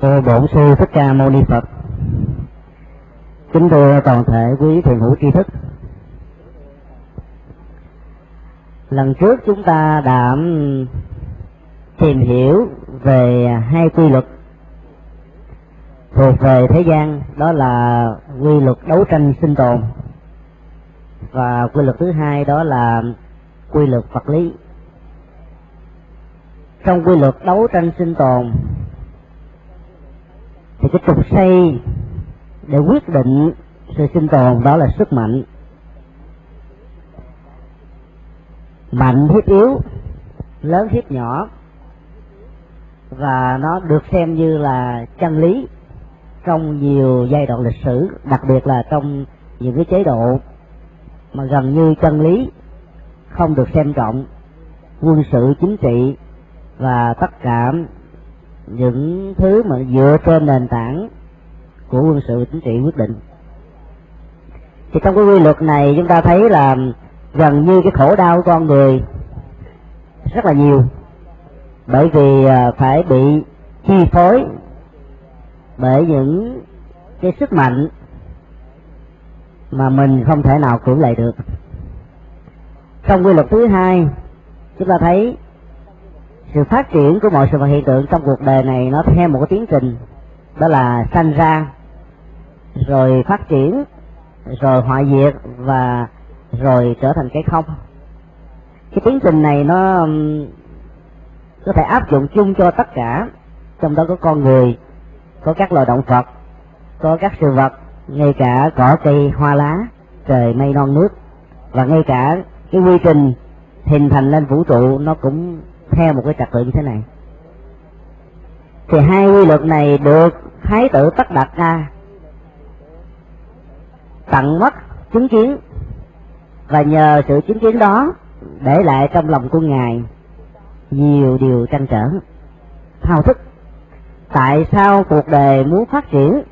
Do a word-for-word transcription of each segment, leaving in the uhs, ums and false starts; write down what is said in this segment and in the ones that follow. Thưa Bổn Sư Thích Ca Mâu Ni Phật, kính thưa toàn thể quý thiền hữu tri thức. Lần trước chúng ta đã tìm hiểu về hai quy luật thuộc về thế gian, đó là quy luật đấu tranh sinh tồn và quy luật thứ hai đó là quy luật vật lý. Trong quy luật đấu tranh sinh tồn thì cái trục xây để quyết định sự sinh tồn đó là sức mạnh. Mạnh hiếp yếu, lớn hiếp nhỏ, và nó được xem như là chân lý trong nhiều giai đoạn lịch sử, đặc biệt là trong những cái chế độ mà gần như chân lý không được xem trọng, quân sự, chính trị và tất cả những thứ mà dựa trên nền tảng của quân sự chính trị quyết định. Thì trong cái quy luật này chúng ta thấy là gần như cái khổ đau của con người rất là nhiều, bởi vì phải bị chi phối bởi những cái sức mạnh mà mình không thể nào cưỡng lại được. Trong quy luật thứ hai chúng ta thấy sự phát triển của mọi sự vật hiện tượng trong cuộc đời này nó theo một cái tiến trình, đó là sanh ra rồi phát triển rồi hoại diệt và rồi trở thành cái không. Cái tiến trình này nó có thể áp dụng chung cho tất cả, trong đó có con người, có các loài động vật, có các sự vật, ngay cả cỏ cây hoa lá, trời mây non nước, và ngay cả cái quy trình hình thành lên vũ trụ nó cũng theo một cái trật tự như thế này. Thì hai quy luật này được Thái tử Tất Đạt Đa tận mắt chứng kiến, và nhờ sự chứng kiến đó để lại trong lòng của Ngài nhiều điều trăn trở, thao thức. Tại sao cuộc đời muốn phát triển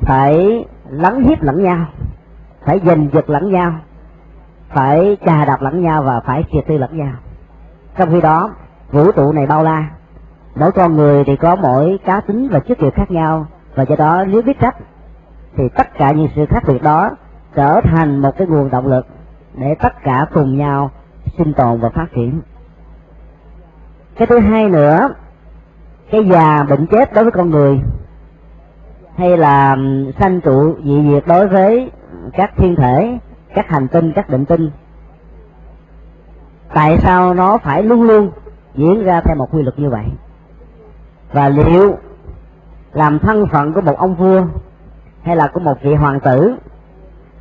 phải lấn hiếp lẫn nhau, phải giành giật lẫn nhau, phải trà đạp lẫn nhau và phải triệt tiêu lẫn nhau? Trong khi đó vũ trụ này bao la, mỗi con người thì có mỗi cá tính và chức nghiệp khác nhau, và do đó nếu biết cách thì tất cả những sự khác biệt đó trở thành một cái nguồn động lực để tất cả cùng nhau sinh tồn và phát triển. Cái thứ hai nữa, cái già bệnh chết đối với con người, hay là sanh trụ dị diệt đối với các thiên thể, các hành tinh, các định tinh, tại sao nó phải luôn luôn diễn ra theo một quy luật như vậy? Và liệu làm thân phận của một ông vua hay là của một vị hoàng tử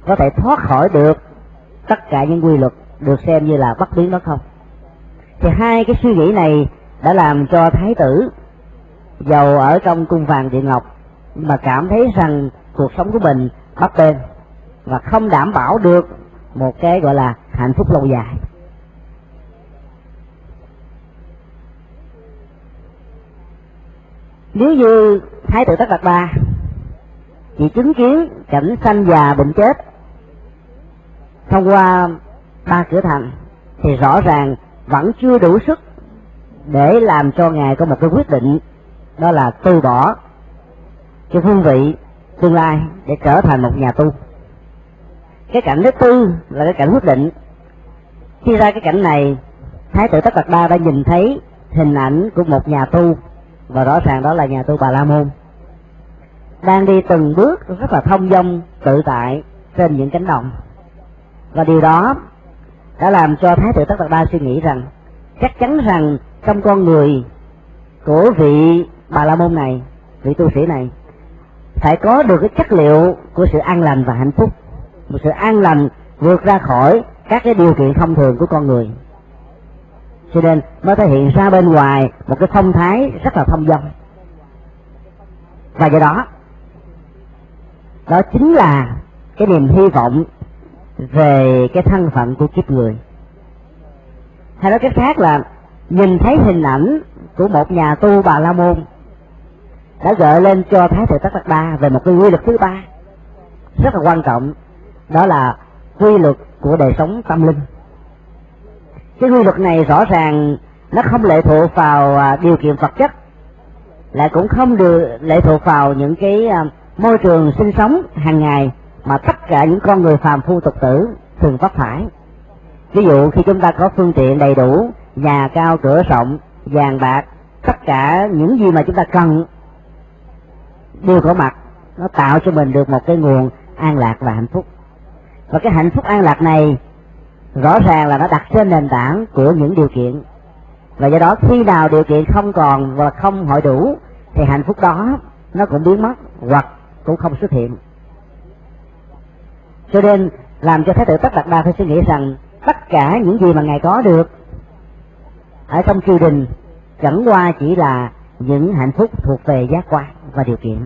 có thể thoát khỏi được tất cả những quy luật được xem như là bất biến đó không? Thì hai cái suy nghĩ này đã làm cho Thái tử, giàu ở trong cung vàng điện ngọc, mà cảm thấy rằng cuộc sống của mình bấp bênh và không đảm bảo được một cái gọi là hạnh phúc lâu dài. Nếu như Thái tử Tất Đạt Đa chỉ chứng kiến cảnh sanh già bệnh chết thông qua ba cửa thành thì rõ ràng vẫn chưa đủ sức để làm cho Ngài có một cái quyết định, đó là từ bỏ cái phương vị tương lai để trở thành một nhà tu. Cái cảnh thứ tư là cái cảnh quyết định. Khi ra cái cảnh này, Thái tử Tất Đạt Đa đã nhìn thấy hình ảnh của một nhà tu, và rõ ràng đó là nhà tu Bà La Môn, đang đi từng bước rất là thông dong tự tại trên những cánh đồng. Và điều đó đã làm cho Thái tử Tất Đạt Đa suy nghĩ rằng chắc chắn rằng trong con người của vị Bà La Môn này, vị tu sĩ này, phải có được cái chất liệu của sự an lành và hạnh phúc, một sự an lành vượt ra khỏi các cái điều kiện thông thường của con người, cho nên nó thể hiện ra bên ngoài một cái phong thái rất là thông dong. Và do đó đó chính là cái niềm hy vọng về cái thân phận của kiếp người. Hay nói cách khác là nhìn thấy hình ảnh của một nhà tu Bà La Môn đã gợi lên cho Thái tử Tất Đạt Đa về một cái quy luật thứ ba rất là quan trọng, đó là quy luật của đời sống tâm linh. Cái quy luật này rõ ràng nó không lệ thuộc vào điều kiện vật chất, lại cũng không được lệ thuộc vào những cái môi trường sinh sống hàng ngày mà tất cả những con người phàm phu tục tử thường vấp phải. Ví dụ khi chúng ta có phương tiện đầy đủ, nhà cao cửa rộng, vàng bạc, tất cả những gì mà chúng ta cần đều có mặt, nó tạo cho mình được một cái nguồn an lạc và hạnh phúc. Và cái hạnh phúc an lạc này rõ ràng là nó đặt trên nền tảng của những điều kiện. Và do đó khi nào điều kiện không còn và không hội đủ thì hạnh phúc đó nó cũng biến mất hoặc cũng không xuất hiện. Cho nên làm cho Thái tử Tất Đạt Đa phải suy nghĩ rằng tất cả những gì mà Ngài có được ở trong triều đình chẳng qua chỉ là những hạnh phúc thuộc về giác quan và điều kiện.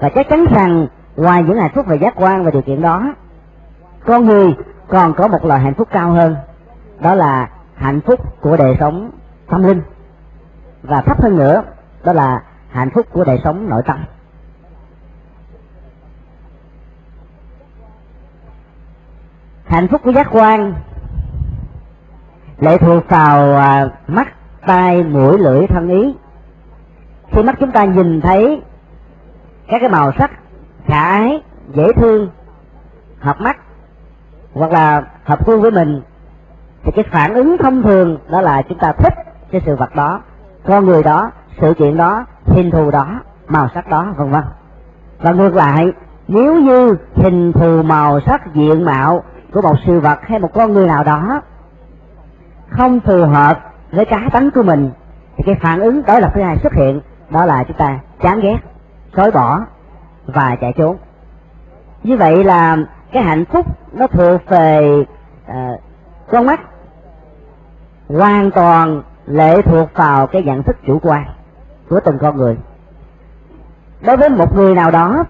Và chắc chắn rằng ngoài những hạnh phúc về giác quan và điều kiện đó, con người còn có một loại hạnh phúc cao hơn, đó là hạnh phúc của đời sống tâm linh, và thấp hơn nữa đó là hạnh phúc của đời sống nội tâm. Hạnh phúc của giác quan lệ thuộc vào mắt, tai, mũi, lưỡi, thân, ý. Khi mắt chúng ta nhìn thấy các cái màu sắc khả ái, dễ thương, hợp mắt hoặc là hợp gu với mình, thì cái phản ứng thông thường đó là chúng ta thích cái sự vật đó, con người đó, sự kiện đó, hình thù đó, màu sắc đó, vân vân. Và ngược lại, nếu như hình thù, màu sắc, diện mạo của một sự vật hay một con người nào đó không phù hợp với cá tính của mình, thì cái phản ứng đối lập thứ hai xuất hiện, đó là chúng ta chán ghét, chối bỏ và chạy trốn. Như vậy là cái hạnh phúc nó thuộc về uh, con mắt, hoàn toàn lệ thuộc vào cái nhận thức chủ quan của từng con người. Đối với một người nào đó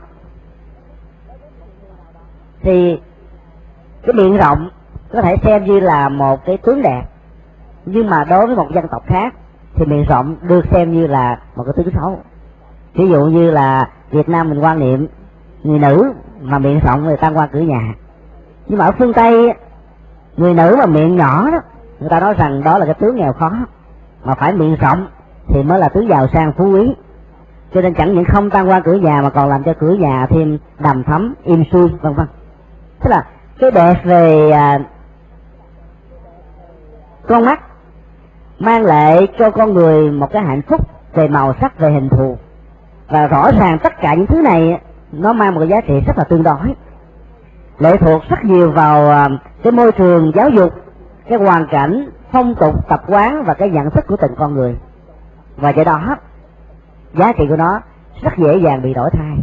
thì cái miệng rộng có thể xem như là một cái tướng đẹp, nhưng mà đối với một dân tộc khác thì miệng rộng được xem như là một cái tướng xấu. Ví dụ như là Việt Nam mình quan niệm người nữ mà miệng rộng người ta qua cửa nhà, nhưng mà ở phương Tây người nữ mà miệng nhỏ đó, người ta nói rằng đó là cái tướng nghèo khó, mà phải miệng rộng thì mới là tướng giàu sang phú quý. Cho nên chẳng những không tan qua cửa nhà mà còn làm cho cửa nhà thêm đầm thấm, im xuôi, vân vân. Tức là cái đẹp về à, con mắt mang lại cho con người một cái hạnh phúc về màu sắc, về hình thù, và rõ ràng tất cả những thứ này nó mang một cái giá trị rất là tương đối, lệ thuộc rất nhiều vào à, cái môi trường giáo dục, cái hoàn cảnh, phong tục, tập quán và cái nhận thức của từng con người. Và do đó giá trị của nó rất dễ dàng bị đổi thay.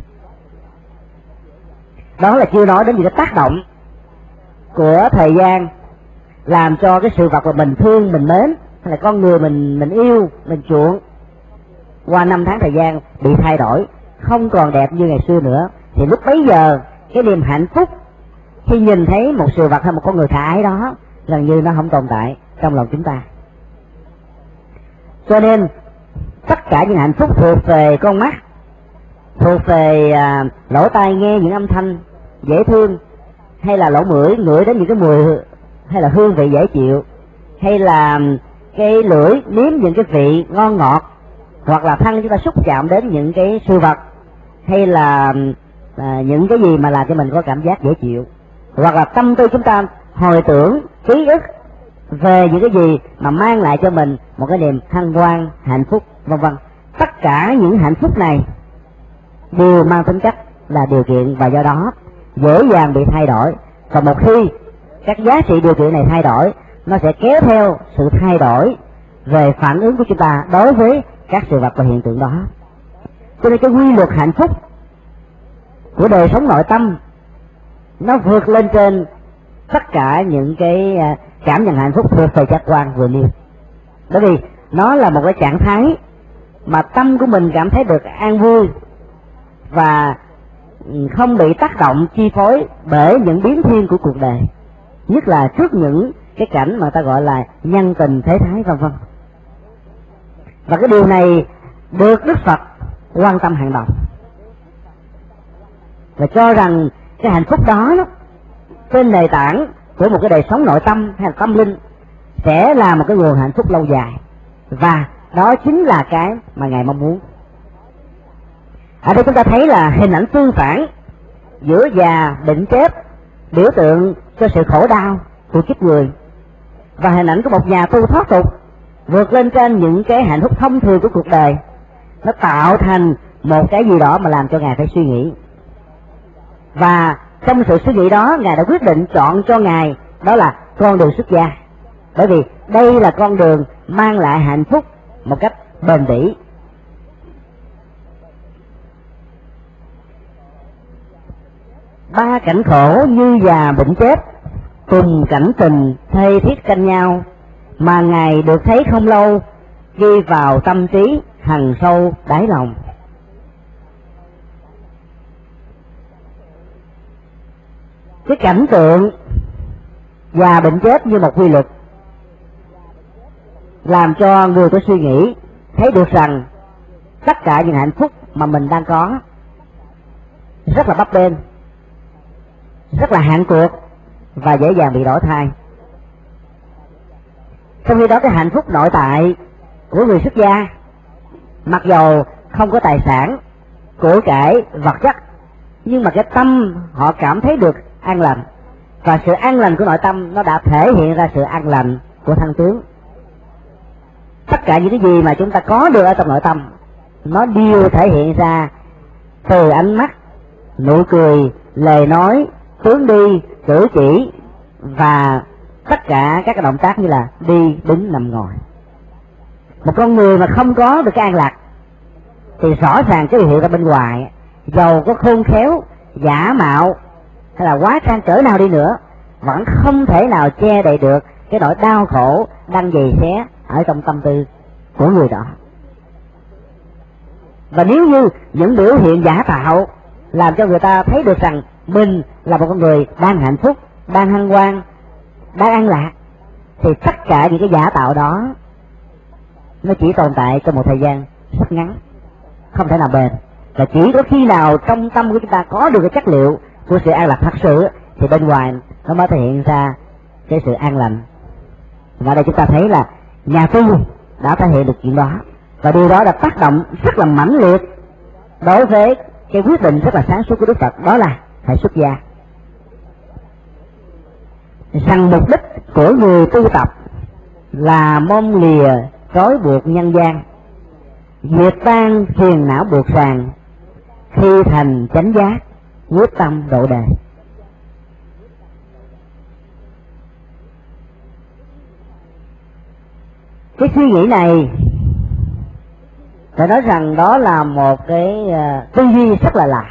Đó là chưa nói đến những cái tác động của thời gian làm cho cái sự vật mà mình thương, mình mến, hay là con người mình mình yêu, mình chuộng, qua năm tháng thời gian bị thay đổi, không còn đẹp như ngày xưa nữa, thì lúc bấy giờ cái niềm hạnh phúc khi nhìn thấy một sự vật hay một con người khả ái đó gần như nó không tồn tại trong lòng chúng ta. Cho nên tất cả những hạnh phúc thuộc về con mắt, thuộc về à, lỗ tai nghe những âm thanh dễ thương, hay là lỗ mũi ngửi đến những cái mùi hay là hương vị dễ chịu, hay là cái lưỡi nếm những cái vị ngon ngọt, hoặc là thân chúng ta xúc chạm đến những cái sự vật hay là à, những cái gì mà làm cho mình có cảm giác dễ chịu, hoặc là tâm tư chúng ta hồi tưởng, ký ức về những cái gì mà mang lại cho mình một cái niềm hân hoan, hạnh phúc, vân vân. Tất cả những hạnh phúc này đều mang tính chất là điều kiện và do đó dễ dàng bị thay đổi. Và một khi các giá trị điều kiện này thay đổi, nó sẽ kéo theo sự thay đổi về phản ứng của chúng ta đối với các sự vật và hiện tượng đó. Cho nên cái quy luật hạnh phúc của đời sống nội tâm nó vượt lên trên tất cả những cái cảm nhận hạnh phúc thuộc về giác quan vừa nêu, bởi vì nó là một cái trạng thái mà tâm của mình cảm thấy được an vui và không bị tác động chi phối bởi những biến thiên của cuộc đời, nhất là trước những cái cảnh mà ta gọi là nhân tình thế thái, vân vân. Và cái điều này được Đức Phật quan tâm hàng đầu và cho rằng cái hạnh phúc đó trên nền tảng của một cái đời sống nội tâm hay là tâm linh sẽ là một cái nguồn hạnh phúc lâu dài, và đó chính là cái mà Ngài mong muốn. Ở đây chúng ta thấy là hình ảnh tương phản giữa già bệnh chết, biểu tượng cho sự khổ đau của kiếp người, và hình ảnh của một nhà tu thoát tục vượt lên trên những cái hạnh phúc thông thường của cuộc đời. Nó tạo thành một cái gì đó mà làm cho Ngài phải suy nghĩ, và trong sự suy nghĩ đó Ngài đã quyết định chọn cho Ngài đó là con đường xuất gia, bởi vì đây là con đường mang lại hạnh phúc một cách bền bỉ. Ba cảnh khổ như già bệnh chết cùng cảnh tình thê thiết canh nhau mà Ngài được thấy không lâu, ghi vào tâm trí hằn sâu đáy lòng. Cái cảnh tượng già bệnh chết như một quy luật làm cho người có suy nghĩ thấy được rằng tất cả những hạnh phúc mà mình đang có rất là bấp bênh, rất là hạn cuộc và dễ dàng bị đổi thay. Trong khi đó cái hạnh phúc nội tại của người xuất gia, mặc dầu không có tài sản, của cải, vật chất, nhưng mà cái tâm họ cảm thấy được an lành, và sự an lành của nội tâm nó đã thể hiện ra sự an lành của thân tướng. Tất cả những cái gì mà chúng ta có được ở trong nội tâm, nó đều thể hiện ra từ ánh mắt, nụ cười, lời nói, tướng đi, cử chỉ và tất cả các động tác như là đi, đứng, nằm, ngồi. Một con người mà không có được cái an lạc thì rõ ràng cái biểu hiện ra bên ngoài, dầu có khôn khéo, giả mạo hay là quá trang cỡ nào đi nữa, vẫn không thể nào che đậy được cái nỗi đau khổ đang dày xé ở trong tâm tư của người đó. Và nếu như những biểu hiện giả tạo làm cho người ta thấy được rằng mình là một con người đang hạnh phúc, đang hân hoan, đang an lạc, thì tất cả những cái giả tạo đó nó chỉ tồn tại trong một thời gian rất ngắn, không thể nào bền. Và chỉ có khi nào trong tâm của chúng ta có được cái chất liệu của sự an lạc thật sự thì bên ngoài nó mới thể hiện ra cái sự an lành. Và đây chúng ta thấy là nhà tu đã thể hiện được chuyện đó, và điều đó đã tác động rất là mãnh liệt đối với cái quyết định rất là sáng suốt của Đức Phật, đó là phải xuất gia. Rằng mục đích của người tu tập là mong lìa trói buộc nhân gian, diệt tan phiền não buộc ràng, khi thành chánh giác, quyết tâm độ đề. Cái suy nghĩ này phải nói rằng đó là một cái tư duy rất là lạ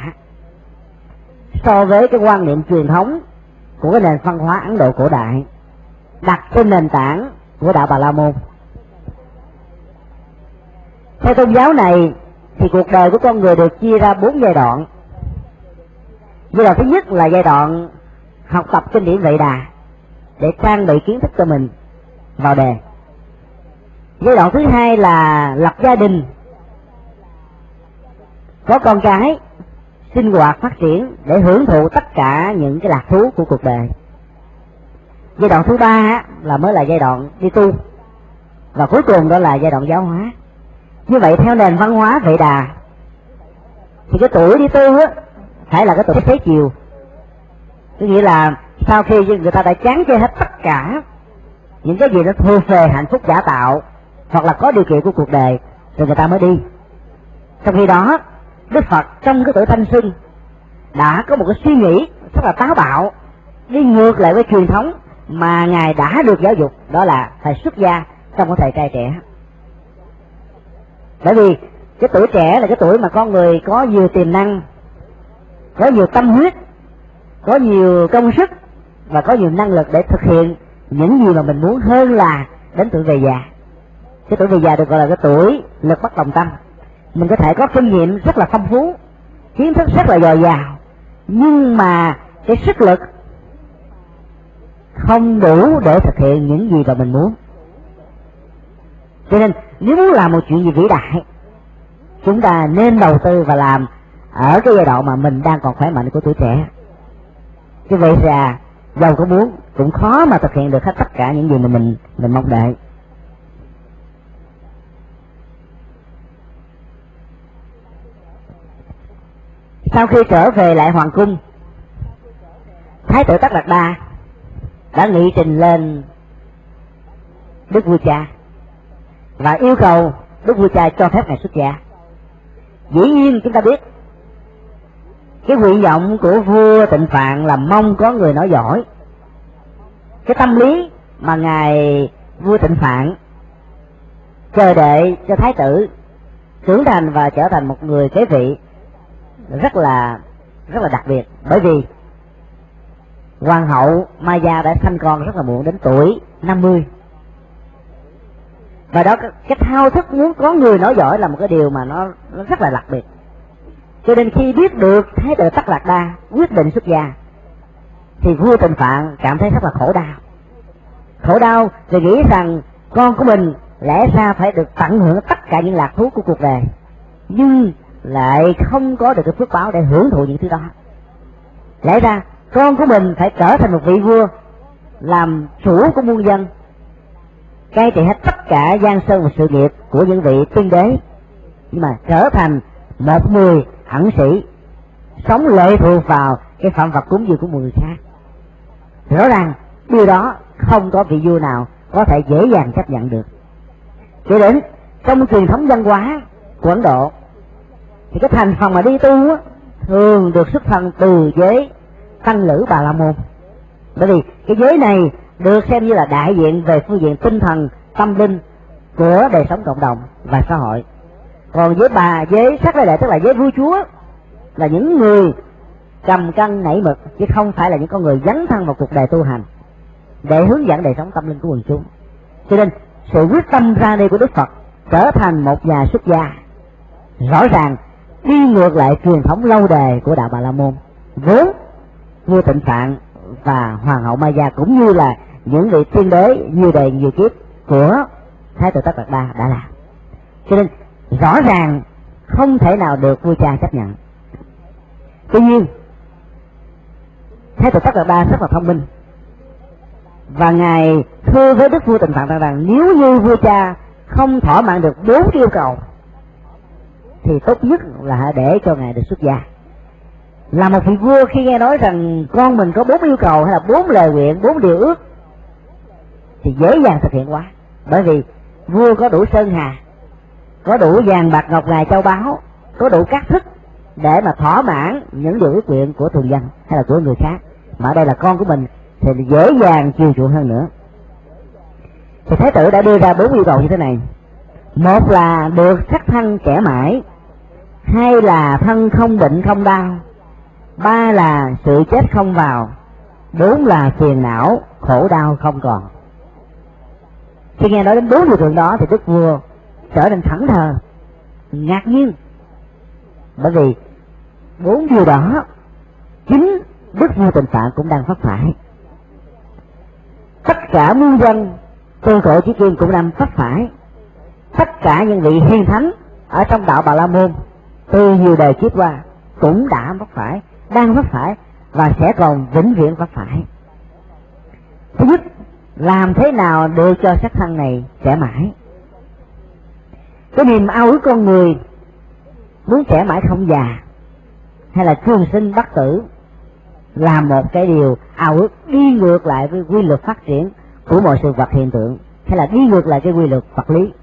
so với cái quan niệm truyền thống của cái nền văn hóa Ấn Độ cổ đại đặt trên nền tảng của đạo Bà La Môn. Theo tôn giáo này thì cuộc đời của con người được chia ra bốn giai đoạn. Giai đoạn thứ nhất là giai đoạn học tập kinh điển Vệ Đà để trang bị kiến thức cho mình vào đề. Giai đoạn thứ hai là lập gia đình, có con cái, sinh hoạt phát triển để hưởng thụ tất cả những cái lạc thú của cuộc đời. Giai đoạn thứ ba là mới là giai đoạn đi tu, và cuối cùng đó là giai đoạn giáo hóa. Như vậy theo nền văn hóa Vệ Đà thì cái tuổi đi tu á phải là cái tuổi xế chiều, có nghĩa là sau khi người ta đã chán chê hết tất cả những cái gì nó thuộc về hạnh phúc giả tạo hoặc là có điều kiện của cuộc đời rồi người ta mới đi. Trong khi đó Đức Phật trong cái tuổi thanh xuân đã có một cái suy nghĩ rất là táo bạo, đi ngược lại với truyền thống mà Ngài đã được giáo dục, đó là phải xuất gia trong cái thời trai trẻ. Bởi vì cái tuổi trẻ là cái tuổi mà con người có nhiều tiềm năng, có nhiều tâm huyết, có nhiều công sức và có nhiều năng lực để thực hiện những gì mà mình muốn, hơn là đến tuổi về già. Cái tuổi về già được gọi là cái tuổi lực bất tòng tâm. Mình có thể có kinh nghiệm rất là phong phú, kiến thức rất là dồi dào, nhưng mà cái sức lực không đủ để thực hiện những gì mà mình muốn. Cho nên nếu muốn làm một chuyện gì vĩ đại, chúng ta nên đầu tư và làm ở cái giai đoạn mà mình đang còn khỏe mạnh của tuổi trẻ. Chứ vậy là giàu có muốn cũng khó mà thực hiện được hết tất cả những gì mà mình mình mong đợi. Sau khi trở về lại hoàng cung, Thái tử Tất Đạt Đa đã nghị trình lên Đức Vua Cha và yêu cầu Đức Vua Cha cho phép Ngài xuất gia. Dĩ nhiên chúng ta biết cái nguyện vọng của vua Tịnh Phạn là mong có người nói giỏi. Cái tâm lý mà Ngài vua Tịnh Phạn chờ đợi cho Thái tử trưởng thành và trở thành một người kế vị rất là rất là đặc biệt, bởi vì Hoàng hậu Maya đã sanh con rất là muộn, đến tuổi năm mươi. Và đó, cái thao thức muốn có người nói giỏi là một cái điều mà nó, nó rất là đặc biệt. Cho nên khi biết được Thái tử Tất Đạt Đa quyết định xuất gia thì vua Tịnh Phạn cảm thấy rất là khổ đau. Khổ đau vì nghĩ rằng con của mình lẽ ra phải được tận hưởng tất cả những lạc thú của cuộc đời, nhưng lại không có được cái phước báo để hưởng thụ những thứ đó. Lẽ ra con của mình phải trở thành một vị vua, làm chủ của muôn dân, cai trị hết tất cả giang sơn và sự nghiệp của những vị tiên đế, nhưng mà trở thành một người ẩn sĩ, sống lệ thuộc vào cái phạm vật cúng dường của người khác. Rõ ràng điều đó không có vị vua nào có thể dễ dàng chấp nhận được. Cho đến trong truyền thống văn hóa của Ấn Độ thì cái thành phần mà đi tu thường được xuất thân từ giới tăng lữ Bà La Môn, bởi vì cái giới này được xem như là đại diện về phương diện tinh thần, tâm linh của đời sống cộng đồng và xã hội. Còn với bà giới sắc lệ, tức là giới vua chúa, là những người cầm cân nảy mực, chứ không phải là những con người dấn thân vào cuộc đời tu hành để hướng dẫn đời sống tâm linh của quần chúng. Cho nên sự quyết tâm ra đi của Đức Phật trở thành một nhà xuất gia rõ ràng đi ngược lại truyền thống lâu đời của đạo Bà La Môn, vốn vua Tịnh Phạn và Hoàng hậu Maya cũng như là những vị tiên đế nhiều đời nhiều kiếp của Thái tử Tất Đạt Đa đã làm. Cho nên rõ ràng không thể nào được vua cha chấp nhận. Tuy nhiên Thái tử Tất Đạt Đa rất là thông minh, và Ngài thưa với Đức Vua Tịnh Phạn rằng, rằng nếu như vua cha không thỏa mãn được bốn yêu cầu thì tốt nhất là hãy để cho Ngài được xuất gia. Là một vị vua, khi nghe nói rằng con mình có bốn yêu cầu hay là bốn lời nguyện, bốn điều ước thì dễ dàng thực hiện quá, bởi vì vua có đủ sơn hà, có đủ vàng bạc ngọc ngà châu báu, có đủ các thức để mà thỏa mãn những điều ước nguyện của thường dân hay là của người khác, mà ở đây là con của mình thì dễ dàng chiều chuộng hơn nữa. Thì Thái tử đã đưa ra bốn yêu cầu như thế này: một là được sắc thân trẻ mãi, hai là thân không bệnh không đau, ba là sự chết không vào, bốn là phiền não khổ đau không còn. Khi nghe nói đến bốn điều kiện đó thì Đức Vua trở nên thẫn thờ, ngạc nhiên, bởi vì bốn điều đó chính Đức Vua Tịnh Phạn cũng đang vấp phải. Tất cả muôn dân từ cổ chí kim cũng đang vấp phải. Tất cả những vị hiền thánh ở trong đạo Bà La Môn từ nhiều đời kiếp qua cũng đã vấp phải, đang vấp phải và sẽ còn vĩnh viễn vấp phải. Thứ nhất, làm thế nào để cho xác thân này trẻ mãi? Cái niềm ao ước con người muốn trẻ mãi không già hay là trường sinh bất tử là một cái điều ao ước đi ngược lại với quy luật phát triển của mọi sự vật hiện tượng, hay là đi ngược lại cái quy luật vật lý.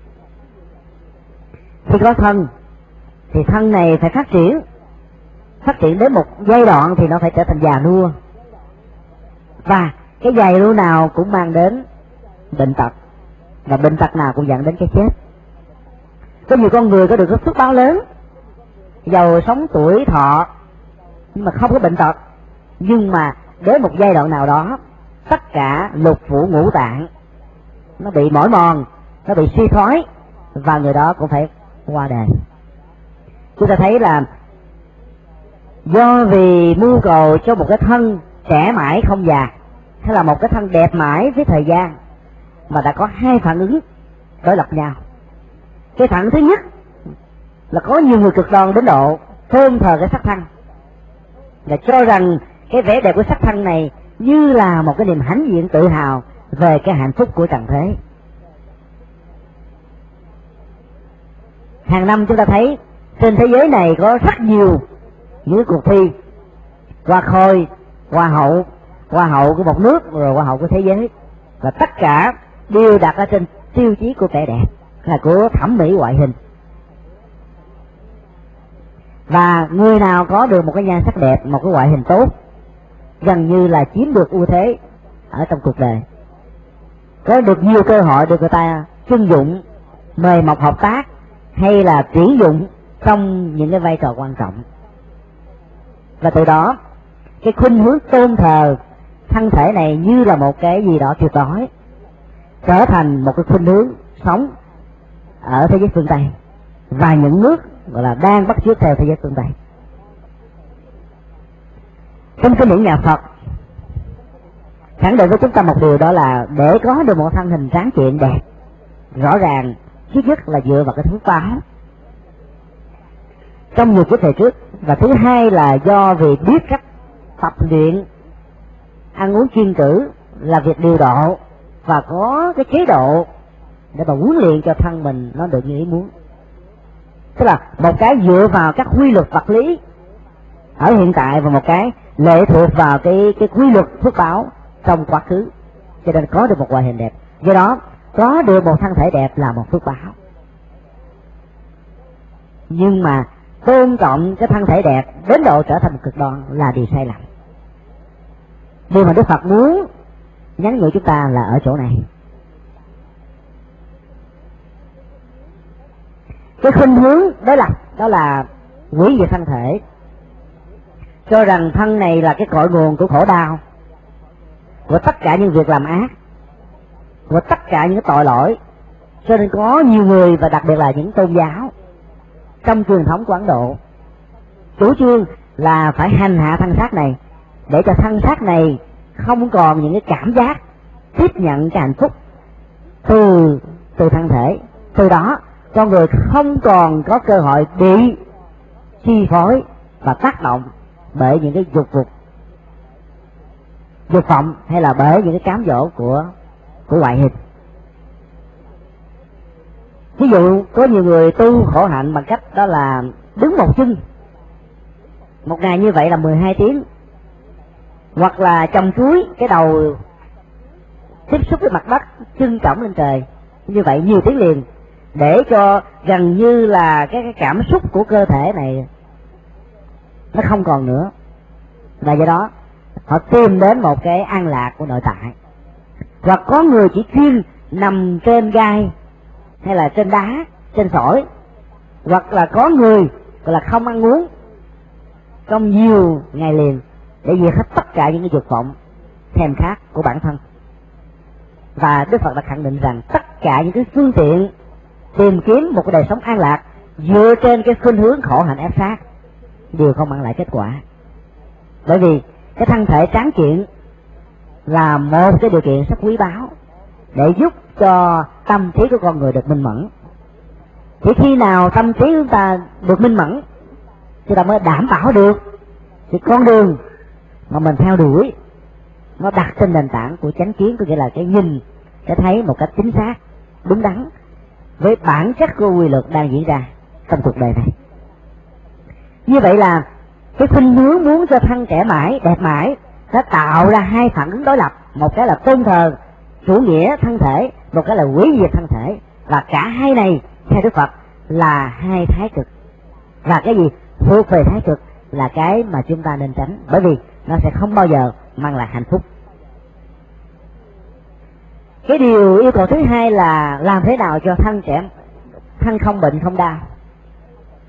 Khi có thân thì thân này phải phát triển, phát triển đến một giai đoạn thì nó phải trở thành già nua, và cái già nua nào cũng mang đến bệnh tật, và bệnh tật nào cũng dẫn đến cái chết. Có nhiều con người có được cái phước báo lớn, giàu sống tuổi thọ nhưng mà không có bệnh tật, nhưng mà đến một giai đoạn nào đó tất cả lục phủ ngũ tạng nó bị mỏi mòn, nó bị suy thoái, và người đó cũng phải qua đời. Chúng ta thấy là do vì mưu cầu cho một cái thân trẻ mãi không già, hay là một cái thân đẹp mãi với thời gian, mà đã có hai phản ứng đối lập nhau. Cái phản thứ nhất là có nhiều người cực đoan đến độ tôn thờ cái sắc thân, và cho rằng cái vẻ đẹp của sắc thân này như là một cái niềm hãnh diện tự hào về cái hạnh phúc của trần thế. Hàng năm chúng ta thấy trên thế giới này có rất nhiều dưới cuộc thi hoa khôi, hoa hậu, hoa hậu của một nước rồi hoa hậu của thế giới, và tất cả đều đặt ở trên tiêu chí của vẻ đẹp, là của thẩm mỹ ngoại hình. Và người nào có được một cái nhan sắc đẹp, một cái ngoại hình tốt, gần như là chiếm được ưu thế ở trong cuộc đời, có được nhiều cơ hội được người ta chưng dụng, mời mọc hợp tác hay là tuyển dụng trong những cái vai trò quan trọng. Và từ đó cái khuynh hướng tôn thờ thân thể này như là một cái gì đó tuyệt đối trở thành một cái khuynh hướng sống ở thế giới phương Tây và những nước gọi là đang bắt chước theo thế giới phương Tây. Trong kinh điển nhà Phật khẳng định với chúng ta một điều, đó là để có được một thân hình tráng kiện đẹp rõ ràng, thứ nhất là dựa vào cái thứ ba trong nhiều kiếp đời trước, và thứ hai là do vì biết cách tập luyện, ăn uống kiêng cữ, là việc điều độ và có cái chế độ để mà huấn luyện cho thân mình nó được như ý muốn. Tức là một cái dựa vào các quy luật vật lý ở hiện tại, và một cái lệ thuộc vào cái cái quy luật phước báo trong quá khứ, cho nên có được một ngoại hình đẹp. Do đó có được một thân thể đẹp là một phước báo. Nhưng mà tôn trọng cái thân thể đẹp đến độ trở thành một cực đoan là điều sai lầm. Điều mà Đức Phật muốn nhắn nhủ chúng ta là ở chỗ này. Cái khuynh hướng đối lập đó là quý về thân thể, cho rằng thân này là cái cội nguồn của khổ đau, của tất cả những việc làm ác, của tất cả những tội lỗi. Cho nên có nhiều người, và đặc biệt là những tôn giáo trong truyền thống của Ấn Độ, chủ trương là phải hành hạ thân xác này để cho thân xác này không còn những cái cảm giác tiếp nhận cái hạnh phúc từ từ thân thể, từ đó con người không còn có cơ hội bị chi phối và tác động bởi những cái dục vọng, dục vọng hay là bởi những cái cám dỗ của của ngoại hình. Ví dụ có nhiều người tu khổ hạnh bằng cách đó là đứng một chân một ngày như vậy là mười hai tiếng, hoặc là trồng chuối, cái đầu tiếp xúc với mặt đất, chân cõng lên trời như vậy nhiều tiếng liền, để cho gần như là cái, cái cảm xúc của cơ thể này nó không còn nữa, và do đó họ tìm đến một cái an lạc của nội tại. Hoặc có người chỉ chuyên nằm trên gai hay là trên đá, trên sỏi, hoặc là có người là không ăn uống trong nhiều ngày liền để diệt hết tất cả những cái dục vọng thèm khát của bản thân. Và Đức Phật đã khẳng định rằng tất cả những cái phương tiện tìm kiếm một cái đời sống an lạc dựa trên cái khuynh hướng khổ hạnh ép sát đều không mang lại kết quả, bởi vì cái thân thể tráng kiện là một cái điều kiện rất quý báu để giúp cho tâm trí của con người được minh mẫn. Chỉ khi nào tâm trí chúng ta được minh mẫn, chúng ta mới đảm bảo được thì con đường mà mình theo đuổi nó đặt trên nền tảng của chánh kiến, có nghĩa là cái nhìn, cái thấy một cách chính xác, đúng đắn với bản chất của quy luật đang diễn ra trong cuộc đời này. Như vậy là cái khuynh hướng muốn cho thân trẻ mãi, đẹp mãi, nó tạo ra hai phản ứng đối lập, một cái là tôn thờ chủ nghĩa thân thể, một cái là quý diệt thân thể. Và cả hai này theo Đức Phật là hai thái cực, và cái gì thuộc về thái cực là cái mà chúng ta nên tránh, bởi vì nó sẽ không bao giờ mang lại hạnh phúc. Cái điều yêu cầu thứ hai là làm thế nào cho thân trẻ, thân không bệnh không đau.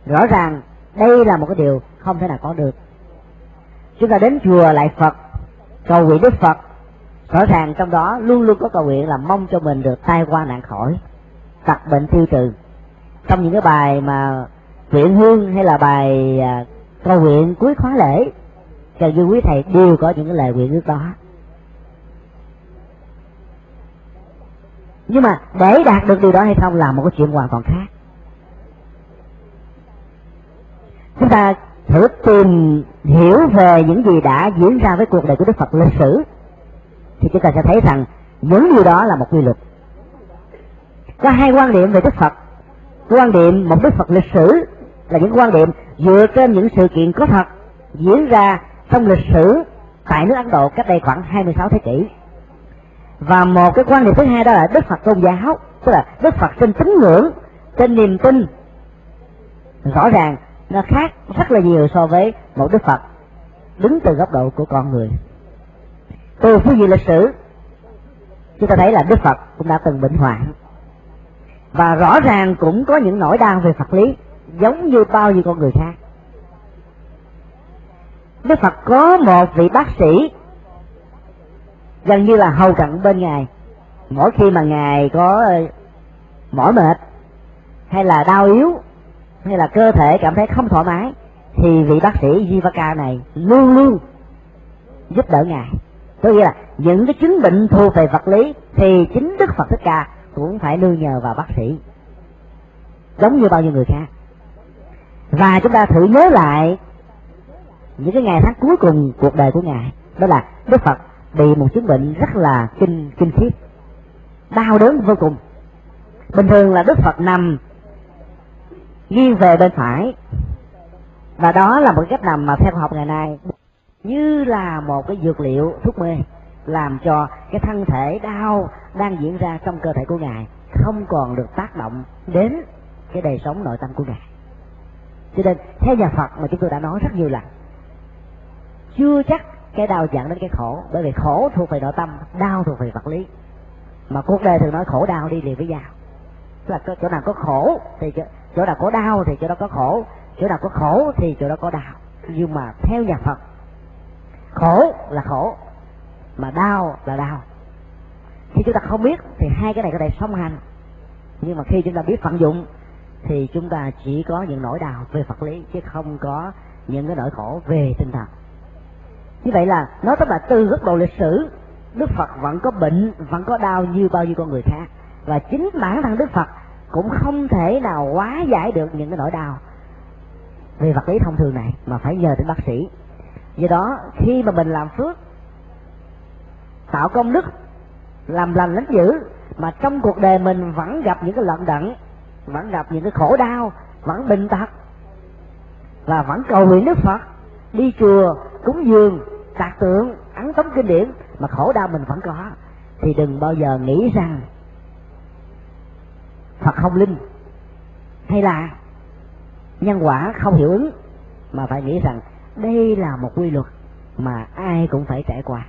Rõ ràng đây là một cái điều không thể nào có được. Chúng ta đến chùa lại Phật, cầu nguyện Đức Phật, rõ ràng trong đó luôn luôn có cầu nguyện là mong cho mình được tai qua nạn khỏi, tật bệnh tiêu trừ. Trong những cái bài mà nguyện hương hay là bài cầu nguyện cuối khóa lễ, gần như quý thầy đều có những cái lời nguyện ước đó. Nhưng mà để đạt được điều đó hay không là một cái chuyện hoàn toàn khác. Chúng ta thử tìm hiểu về những gì đã diễn ra với cuộc đời của Đức Phật lịch sử, thì chúng ta sẽ thấy rằng những điều đó là một quy luật. Có hai quan điểm về Đức Phật. Quan điểm một Đức Phật lịch sử là những quan điểm dựa trên những sự kiện có thật diễn ra trong lịch sử tại nước Ấn Độ cách đây khoảng hai mươi sáu thế kỷ. Và một cái quan niệm thứ hai đó là Đức Phật tôn giáo, tức là Đức Phật trên tín ngưỡng, trên niềm tin, rõ ràng nó khác rất là nhiều so với một Đức Phật đứng từ góc độ của con người. Từ phương diện lịch sử, chúng ta thấy là Đức Phật cũng đã từng bệnh hoạn, và rõ ràng cũng có những nỗi đau về Phật lý giống như bao nhiêu con người khác. Đức Phật có một vị bác sĩ gần như là hầu cận bên Ngài mỗi khi mà Ngài có mỏi mệt hay là đau yếu, hay là cơ thể cảm thấy không thoải mái, thì vị bác sĩ Jivaka này luôn luôn giúp đỡ Ngài. Có nghĩa là những cái chứng bệnh thuộc về vật lý thì chính Đức Phật Thích Ca cũng phải nương nhờ vào bác sĩ giống như bao nhiêu người khác. Và chúng ta thử nhớ lại những cái ngày tháng cuối cùng cuộc đời của Ngài, đó là Đức Phật bị một chứng bệnh rất là kinh kinh khiếp, đau đớn vô cùng. Bình thường là Đức Phật nằm nghiêng về bên phải, và đó là một cách nằm mà theo học ngày nay như là một cái dược liệu thuốc mê, làm cho cái thân thể đau đang diễn ra trong cơ thể của Ngài không còn được tác động đến cái đời sống nội tâm của Ngài. Cho nên theo nhà Phật mà chúng tôi đã nói rất nhiều lần, chưa chắc cái đau dẫn đến cái khổ, bởi vì khổ thuộc về nội tâm, đau thuộc về vật lý. Mà cuộc đời thường nói khổ đau đi liền với nhau, tức là chỗ nào có khổ thì chỗ, chỗ nào có đau thì chỗ đó có khổ, chỗ nào có khổ thì chỗ đó có đau. Nhưng mà theo nhà Phật, khổ là khổ mà đau là đau. Khi chúng ta không biết thì hai cái này có thể song hành, nhưng mà khi chúng ta biết vận dụng thì chúng ta chỉ có những nỗi đau về vật lý chứ không có những cái nỗi khổ về tinh thần. Như vậy là nói tóm lại, từ góc độ lịch sử, Đức Phật vẫn có bệnh, vẫn có đau như bao nhiêu con người khác, và chính bản thân Đức Phật cũng không thể nào hóa giải được những cái nỗi đau về vật lý thông thường này mà phải nhờ đến bác sĩ. Do đó khi mà mình làm phước, tạo công đức, làm lành lánh dữ, mà trong cuộc đời mình vẫn gặp những cái lận đận, vẫn gặp những cái khổ đau, vẫn bệnh tật, và vẫn cầu nguyện Đức Phật, đi chùa, cúng dường, tạc tượng, ấn tống kinh điển, mà khổ đau mình vẫn có, thì đừng bao giờ nghĩ rằng Phật không linh hay là nhân quả không hiệu ứng, mà phải nghĩ rằng đây là một quy luật mà ai cũng phải trải qua.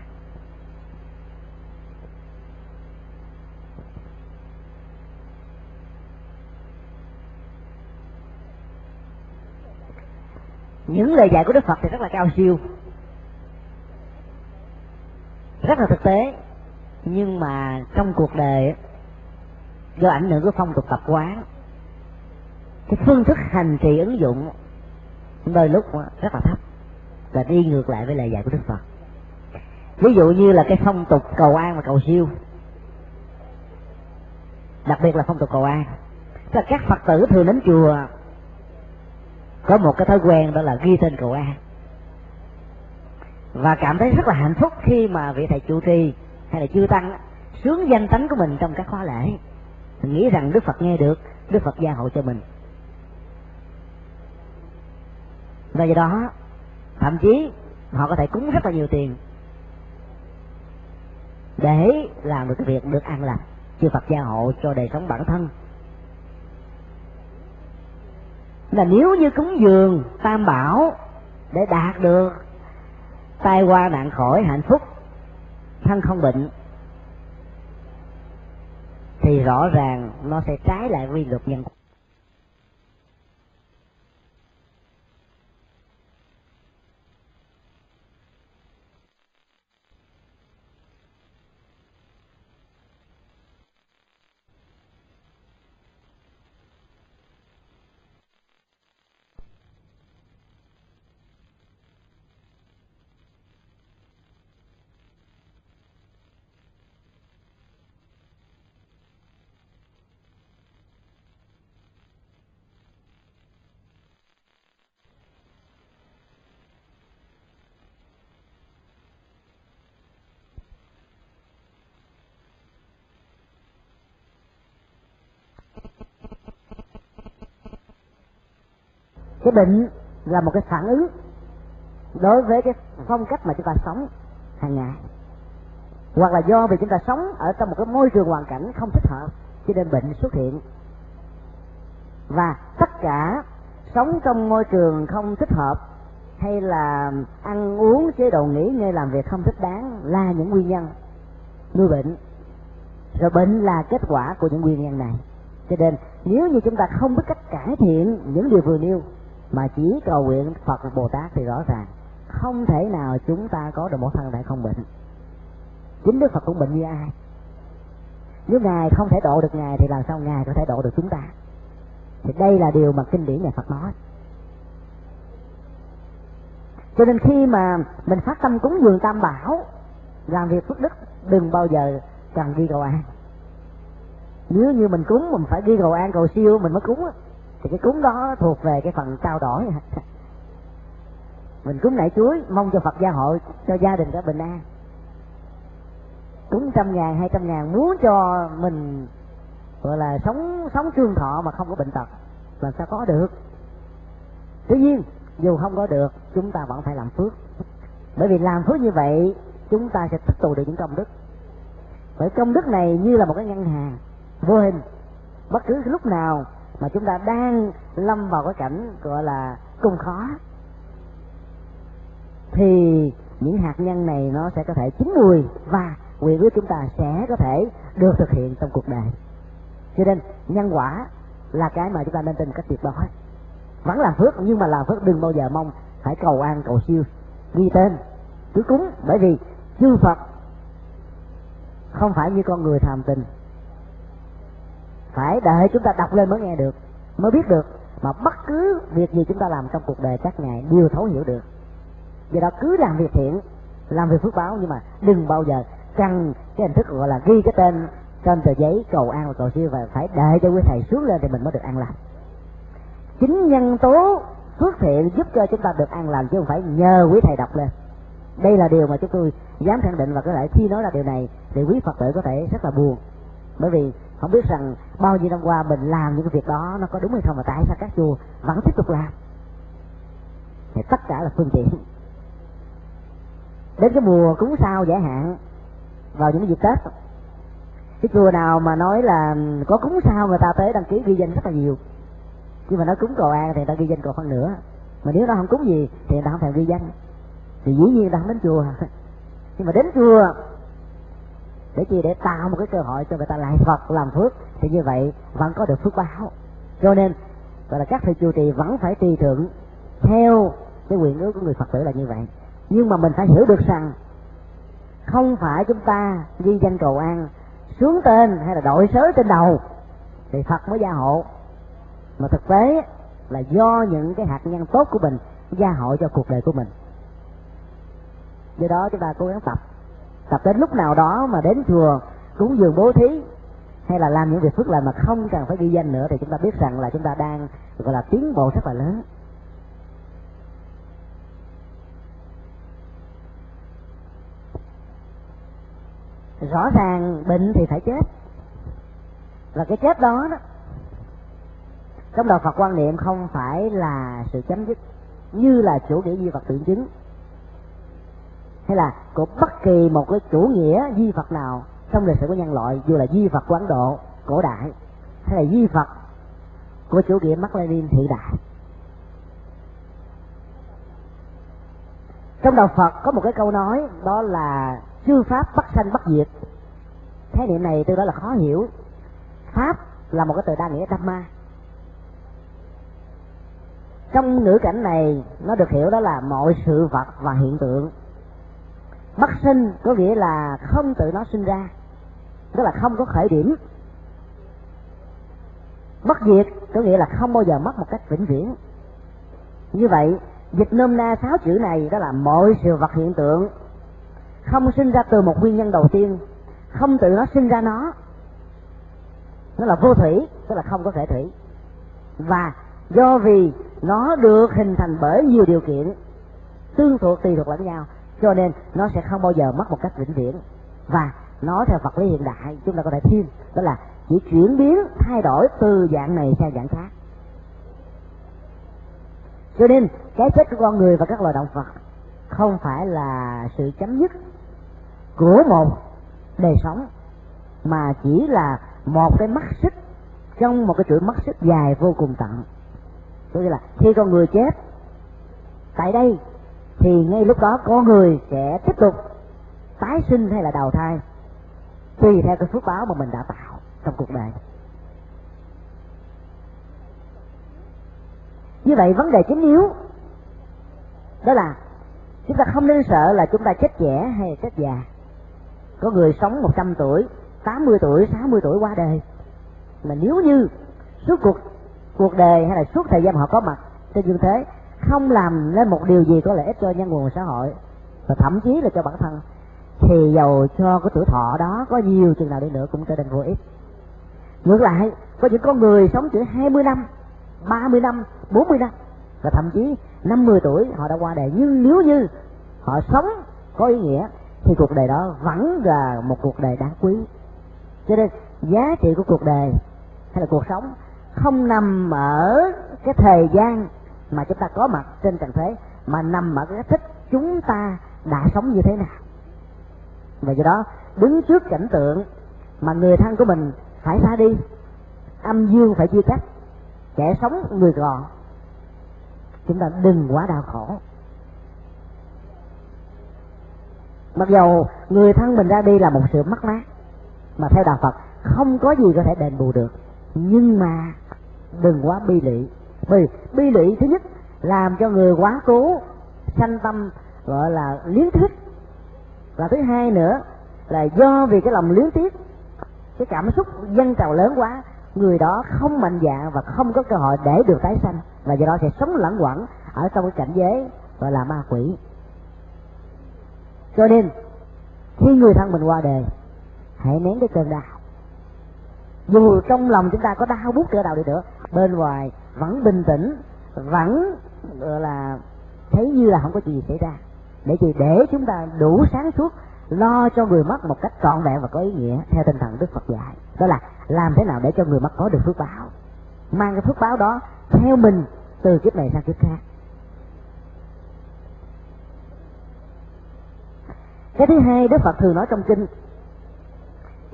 Những lời dạy của Đức Phật thì rất là cao siêu, rất là thực tế, nhưng mà trong cuộc đời do ảnh hưởng của phong tục tập quán, cái phương thức hành trì ứng dụng đôi lúc rất là thấp và đi ngược lại với lời dạy của Đức Phật. Ví dụ như là cái phong tục cầu an và cầu siêu, đặc biệt là phong tục cầu an, tức là các Phật tử thường đến chùa có một cái thói quen đó là ghi tên cầu an, và cảm thấy rất là hạnh phúc khi mà vị thầy trụ trì hay là chư tăng xướng danh tánh của mình trong các khóa lễ. Mình nghĩ rằng Đức Phật nghe được, Đức Phật gia hộ cho mình. Và do đó thậm chí họ có thể cúng rất là nhiều tiền để làm được cái việc được an lành, chư Phật gia hộ cho đời sống bản thân. Là nếu như cúng dường tam bảo để đạt được tai qua nạn khỏi, hạnh phúc, thân không bệnh, thì rõ ràng nó sẽ trái lại quy luật nhân quả. Cái bệnh là một cái phản ứng đối với cái phong cách mà chúng ta sống hàng ngày, hoặc là do vì chúng ta sống ở trong một cái môi trường hoàn cảnh không thích hợp cho nên bệnh xuất hiện. Và tất cả sống trong môi trường không thích hợp hay là ăn uống, chế độ nghỉ ngơi, làm việc không thích đáng là những nguyên nhân nuôi bệnh, rồi bệnh là kết quả của những nguyên nhân này. Cho nên nếu như chúng ta không biết cách cải thiện những điều vừa nêu mà chỉ cầu nguyện Phật và Bồ Tát thì rõ ràng không thể nào chúng ta có được một thân thể không bệnh. Chính Đức Phật cũng bệnh như ai. Nếu Ngài không thể độ được Ngài thì làm sao Ngài có thể độ được chúng ta? Thì đây là điều mà kinh điển nhà Phật nói. Cho nên khi mà mình phát tâm cúng dường Tam Bảo, làm việc phước đức, đừng bao giờ cần ghi cầu an. Nếu như mình cúng mình phải ghi cầu an cầu siêu mình mới cúng, thì cái cúng đó thuộc về cái phần trao đổi. Mình cúng nải chuối mong cho Phật gia hộ, cho gia đình có bình an. Cúng trăm ngàn, hai trăm ngàn muốn cho mình gọi là sống sống trường thọ mà không có bệnh tật, làm sao có được. Tuy nhiên dù không có được, chúng ta vẫn phải làm phước, bởi vì làm phước như vậy chúng ta sẽ tích tụ được những công đức. Bởi công đức này như là một cái ngân hàng vô hình, bất cứ lúc nào mà chúng ta đang lâm vào cái cảnh gọi là cung khó thì những hạt nhân này nó sẽ có thể chín mùi và nguyện của chúng ta sẽ có thể được thực hiện trong cuộc đời. Cho nên nhân quả là cái mà chúng ta nên tin cách tuyệt đối. Vẫn là phước, nhưng mà làm phước đừng bao giờ mong phải cầu an cầu siêu, ghi tên cứ cúng. Bởi vì chư Phật không phải như con người thàm tình, phải đợi chúng ta đọc lên mới nghe được, mới biết được. Mà bất cứ việc gì chúng ta làm trong cuộc đời các ngài đều thấu hiểu được. Do đó cứ làm việc thiện, làm việc phước báo, nhưng mà đừng bao giờ cần cái hình thức gọi là ghi cái tên trên tờ giấy cầu an và cầu siêu, và phải đợi cho quý thầy xuống lên thì mình mới được an lành. Chính nhân tố phước thiện giúp cho chúng ta được an lành, chứ không phải nhờ quý thầy đọc lên. Đây là điều mà chúng tôi dám khẳng định, và có thể khi nói ra điều này thì quý Phật tử có thể rất là buồn, bởi vì không biết rằng bao nhiêu năm qua mình làm những cái việc đó nó có đúng hay không, mà tại sao các chùa vẫn tiếp tục làm. Thì tất cả là phương tiện. Đến cái mùa cúng sao giải hạn vào những dịp Tết, cái chùa nào mà nói là có cúng sao người ta tới đăng ký ghi danh rất là nhiều. Chứ mà nói cúng cầu an thì người ta ghi danh còn phân nữa, mà nếu nó không cúng gì thì người ta không thèm ghi danh, thì dĩ nhiên người ta không đến chùa. Nhưng mà đến chùa để chi? Để tạo một cái cơ hội cho người ta lại Phật làm phước, thì như vậy vẫn có được phước báo. Cho nên gọi là các thầy chùa trì vẫn phải trì thượng theo cái nguyện ước của người Phật tử là như vậy. Nhưng mà mình phải hiểu được rằng không phải chúng ta ghi danh cầu an, xuống tên hay là đội sớ trên đầu thì Phật mới gia hộ, mà thực tế là do những cái hạt nhân tốt của mình gia hộ cho cuộc đời của mình. Do đó chúng ta cố gắng tập tập đến lúc nào đó mà đến chùa cúng dường bố thí hay là làm những việc phước lành mà không cần phải ghi danh nữa, thì chúng ta biết rằng là chúng ta đang gọi là tiến bộ rất là lớn. Rõ ràng bệnh thì phải chết, và cái chết đó, đó trong đạo Phật quan niệm không phải là sự chấm dứt như là chủ nghĩa duy vật tượng chứng hay là của bất kỳ một cái chủ nghĩa duy Phật nào trong lịch sử của nhân loại, dù là duy Phật của Ấn Độ cổ đại hay là duy Phật của chủ nghĩa Mác Lênin hiện đại. Trong đạo Phật có một cái câu nói, đó là chư pháp bất sanh bất diệt. Khái niệm này tôi nói là khó hiểu. Pháp là một cái từ đa nghĩa Dhamma. Trong ngữ cảnh này nó được hiểu đó là mọi sự vật và hiện tượng. Bất sinh có nghĩa là không tự nó sinh ra, tức là không có khởi điểm. Bất diệt có nghĩa là không bao giờ mất một cách vĩnh viễn. Như vậy dịch nôm na sáu chữ này đó là mọi sự vật hiện tượng không sinh ra từ một nguyên nhân đầu tiên, không tự nó sinh ra nó, nó là vô thủy, tức là không có thể thủy. Và do vì nó được hình thành bởi nhiều điều kiện tương thuộc tùy thuộc lẫn nhau, cho nên nó sẽ không bao giờ mất một cách vĩnh viễn. Và nó theo vật lý hiện đại chúng ta có thể thêm, đó là chỉ chuyển biến thay đổi từ dạng này sang dạng khác. Cho nên cái chết của con người và các loài động vật không phải là sự chấm dứt của một đời sống, mà chỉ là một cái mắt xích trong một cái chuỗi mắt xích dài vô cùng tận. Tức là khi con người chết tại đây thì ngay lúc đó có người sẽ tiếp tục tái sinh hay là đầu thai tùy theo cái phước báo mà mình đã tạo trong cuộc đời. Như vậy vấn đề chính yếu đó là chúng ta không nên sợ là chúng ta chết trẻ hay chết già. Có người sống một trăm tuổi, tám mươi tuổi, sáu mươi tuổi qua đời, mà nếu như suốt cuộc cuộc đời hay là suốt thời gian họ có mặt trên dương thế không làm nên một điều gì có lợi ích cho nhân nguồn xã hội và thậm chí là cho bản thân, thì dầu cho cái tuổi thọ đó có nhiều chừng nào đi nữa cũng trở nên vô ích. Ngược lại, có những con người sống chỉ hai mươi năm, ba mươi năm, bốn mươi năm và thậm chí năm mươi tuổi họ đã qua đời, nhưng nếu như họ sống có ý nghĩa thì cuộc đời đó vẫn là một cuộc đời đáng quý. Cho nên giá trị của cuộc đời hay là cuộc sống không nằm ở cái thời gian mà chúng ta có mặt trên trần thế, mà nằm ở cái thích chúng ta đã sống như thế nào. Và do đó đứng trước cảnh tượng mà người thân của mình phải xa đi, âm dương phải chia cắt, kẻ sống người gọn, chúng ta đừng quá đau khổ. Mặc dầu người thân mình ra đi là một sự mất mát mà theo đạo Phật không có gì có thể đền bù được, nhưng mà đừng quá bi lụy. Vì bi lụy thứ nhất làm cho người quá cố sanh tâm gọi là luyến tiếc, và thứ hai nữa là do vì cái lòng luyến tiếc, cái cảm xúc dâng trào lớn quá, người đó không mạnh dạn và không có cơ hội để được tái sanh, và do đó sẽ sống lẩn quẩn ở trong cái cảnh giới gọi là ma quỷ. Cho nên khi người thân mình qua đời, hãy nén cái cơn đau, dù trong lòng chúng ta có đau buốt cỡ nào đi nữa, bên ngoài vẫn bình tĩnh, vẫn là thấy như là không có gì xảy ra, để chỉ để chúng ta đủ sáng suốt lo cho người mất một cách trọn vẹn và có ý nghĩa theo tinh thần Đức Phật dạy, đó là làm thế nào để cho người mất có được phước báo, mang cái phước báo đó theo mình từ kiếp này sang kiếp khác. Cái thứ hai Đức Phật thường nói trong kinh,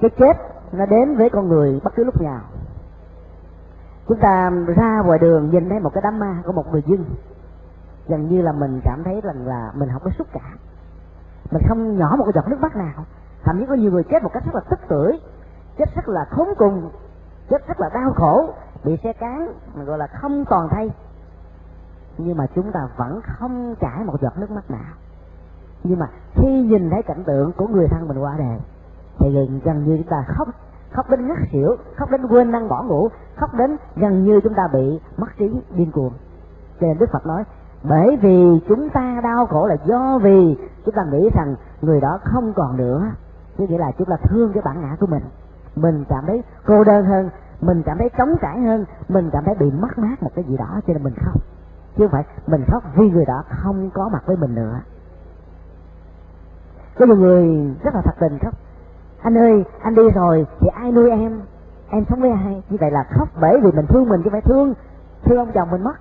cái chết nó đến với con người bất cứ lúc nào. Chúng ta ra ngoài đường nhìn thấy một cái đám ma của một người dưng, gần như là mình cảm thấy rằng là mình không có xúc cảm, mình không nhỏ một cái giọt nước mắt nào. Thậm chí có nhiều người chết một cách rất là tức tưởi, chết rất là khốn cùng, chết rất là đau khổ, bị xe cán mà gọi là không toàn thay, nhưng mà chúng ta vẫn không chảy một giọt nước mắt nào. Nhưng mà khi nhìn thấy cảnh tượng của người thân mình qua đời thì gần như chúng ta khóc, khóc đến ngất xỉu, khóc đến quên năng bỏ ngủ, khóc đến gần như chúng ta bị mất trí điên cuồng. Cho nên Đức Phật nói, bởi vì chúng ta đau khổ là do vì chúng ta nghĩ rằng người đó không còn nữa, chứ nghĩa là chúng ta thương cái bản ngã của mình, mình cảm thấy cô đơn hơn, mình cảm thấy trống trải hơn, mình cảm thấy bị mất mát một cái gì đó, cho nên mình khóc, chứ không phải mình khóc vì người đó không có mặt với mình nữa. Có nhiều người rất là thật tình khóc, anh ơi anh đi rồi thì ai nuôi em, em sống với ai. Như vậy là khóc bởi vì mình thương mình, chứ phải thương thương ông chồng mình mất.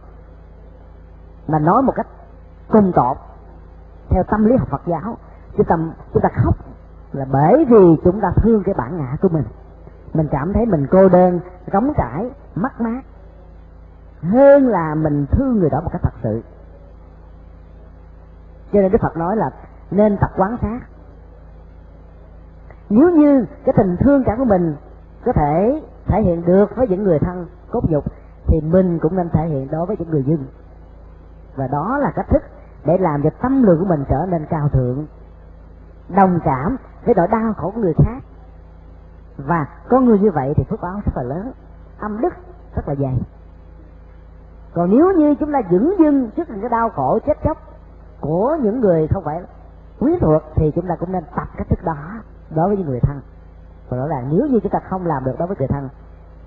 Mà nói một cách cung tột theo tâm lý học Phật giáo, chúng ta, chúng ta khóc là bởi vì chúng ta thương cái bản ngã của mình, mình cảm thấy mình cô đơn, trống trải, mất mát, hơn là mình thương người đó một cách thật sự. Cho nên Đức Phật nói là nên tập quán sát. Nếu như cái tình thương cảm của mình có thể thể hiện được với những người thân cốt nhục, thì mình cũng nên thể hiện đối với những người dưng. Và đó là cách thức để làm cho tâm lượng của mình trở nên cao thượng, đồng cảm với nỗi đau khổ của người khác. Và có người như vậy thì phước báo rất là lớn, âm đức rất là dày. Còn nếu như chúng ta dửng dưng trước những cái đau khổ chết chóc của những người không phải quý thuộc, thì chúng ta cũng nên tập cách thức đó đối với những người thân. Và rõ ràng nếu như chúng ta không làm được đối với người thân,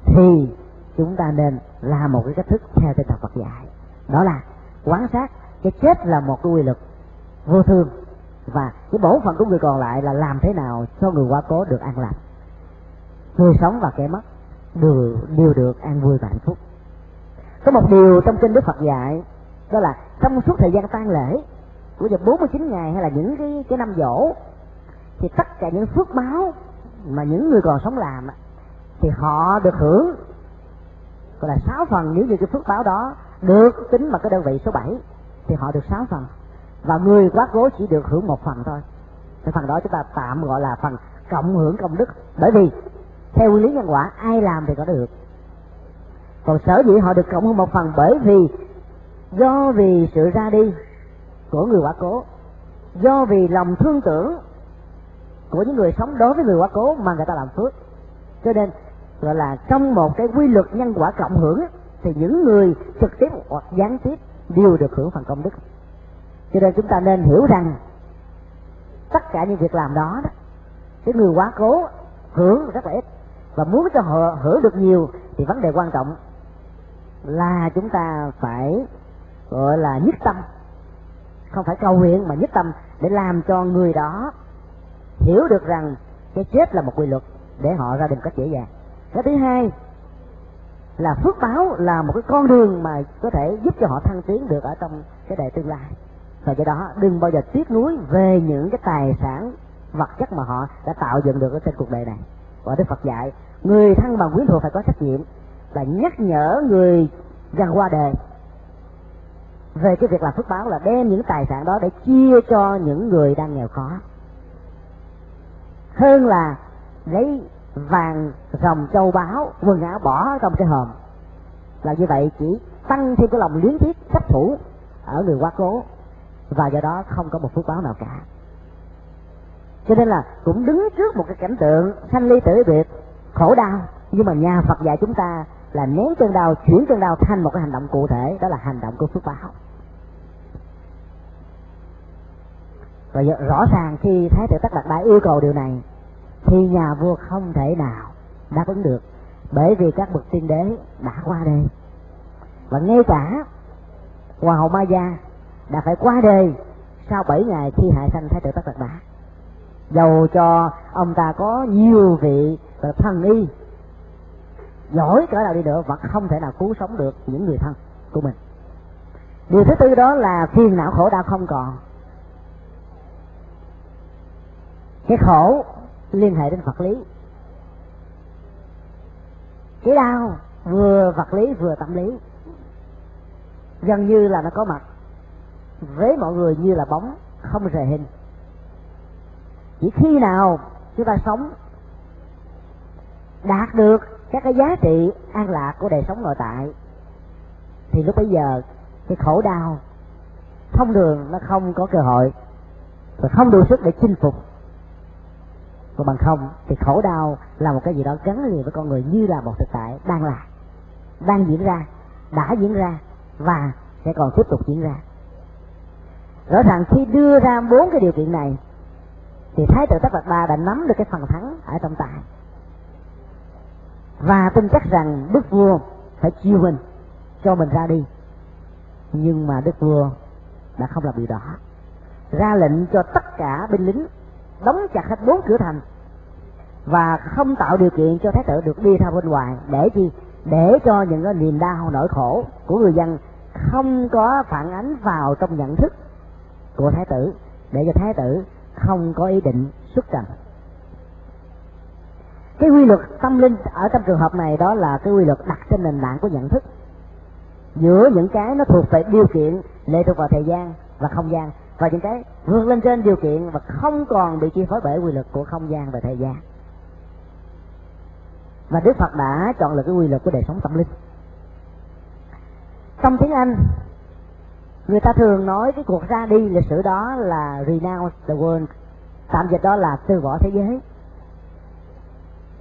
thì chúng ta nên làm một cái cách thức theo tinh thần Phật dạy, đó là quán sát cái chết là một cái quy luật vô thường, và cái bổn phận của người còn lại là làm thế nào cho người quá cố được an lành, người sống và kẻ mất đều, đều được an vui và hạnh phúc. Có một điều trong kinh Đức Phật dạy, đó là trong suốt thời gian tang lễ của giờ bốn mươi chín ngày hay là những cái cái năm giỗ, thì tất cả những phước báo mà những người còn sống làm thì họ được hưởng gọi là sáu phần. Nếu như cái phước báo đó được tính bằng cái đơn vị số bảy thì họ được sáu phần, và người quá cố chỉ được hưởng một phần thôi. Cái phần đó chúng ta tạm gọi là phần cộng hưởng công đức, bởi vì theo nguyên lý nhân quả ai làm thì có được. Còn sở dĩ họ được cộng hưởng một phần bởi vì do vì sự ra đi của người quả cố, do vì lòng thương tưởng của những người sống đối với người quả cố mà người ta làm phước. Cho nên gọi là trong một cái quy luật nhân quả cộng hưởng thì những người trực tiếp hoặc gián tiếp đều được hưởng phần công đức. Cho nên chúng ta nên hiểu rằng tất cả những việc làm đó, đó cái người quá cố hưởng rất là ít, và muốn cho họ hưởng được nhiều thì vấn đề quan trọng là chúng ta phải gọi là nhất tâm, không phải cầu nguyện mà nhất tâm để làm cho người đó hiểu được rằng cái chết là một quy luật để họ ra đi một cách dễ dàng. Cái thứ hai là phước báo là một cái con đường mà có thể giúp cho họ thăng tiến được ở trong cái đời tương lai. Và do đó đừng bao giờ tiếc nuối về những cái tài sản vật chất mà họ đã tạo dựng được ở trên cuộc đời này. Và Đức Phật dạy người thân bằng quyến thuộc phải có trách nhiệm là nhắc nhở người gần qua đời về cái việc làm phước báo, là đem những tài sản đó để chia cho những người đang nghèo khó, hơn là lấy vàng rồng châu báu quần áo bỏ trong cái hòm. Là như vậy chỉ tăng thêm cái lòng luyến tiếc chấp thủ ở người quá cố, và do đó không có một phước báo nào cả. Cho nên là cũng đứng trước một cái cảnh tượng sanh ly tử biệt khổ đau, nhưng mà nhà Phật dạy chúng ta là nén cơn đau, chuyển cơn đau thành một cái hành động cụ thể, đó là hành động của phước báo. Và rõ ràng khi Thái tử Tất Đạt Đa yêu cầu điều này thì nhà vua không thể nào đáp ứng được, bởi vì các bậc tiên đế đã qua đời, và ngay cả Hoàng hậu Maya đã phải qua đời sau bảy ngày khi hạ sanh Thái tử Tất Đạt Đa. Dầu cho ông ta có nhiều vị thần y giỏi cỡ nào đi nữa vẫn không thể nào cứu sống được những người thân của mình. Điều thứ tư đó là phiền não khổ đau không còn. Cái khổ liên hệ đến vật lý, cái đau vừa vật lý vừa tâm lý, gần như là nó có mặt với mọi người như là bóng không rời hình. Chỉ khi nào chúng ta sống đạt được các cái giá trị an lạc của đời sống nội tại thì lúc bấy giờ cái khổ đau thông thường nó không có cơ hội, và không đủ sức để chinh phục. Còn bằng không thì khổ đau là một cái gì đó gắn liền với con người, như là một thực tại đang là, đang diễn ra, đã diễn ra và sẽ còn tiếp tục diễn ra. Rõ ràng khi đưa ra bốn cái điều kiện này thì Thái tử Tất Đạt Đa đã nắm được cái phần thắng ở trong tay, và tin chắc rằng Đức Vua phải chiều mình cho mình ra đi. Nhưng mà Đức Vua đã không làm điều đó, ra lệnh cho tất cả binh lính đóng chặt hết bốn cửa thành và không tạo điều kiện cho Thái tử được đi ra bên ngoài. Để chi? Để cho những cái niềm đau nỗi khổ của người dân không có phản ánh vào trong nhận thức của Thái tử, để cho Thái tử không có ý định xuất trận. Cái quy luật tâm linh ở trong trường hợp này đó là cái quy luật đặt trên nền tảng của nhận thức, giữa những cái nó thuộc về điều kiện lệ thuộc vào thời gian và không gian, và những cái vươn lên trên điều kiện và không còn bị chi phối bởi quy luật của không gian và thời gian. Và Đức Phật đã chọn lựa cái quy luật của đời sống tâm linh. Trong tiếng Anh, người ta thường nói cái cuộc ra đi lịch sử đó là renounce the world, tạm dịch đó là từ bỏ thế giới.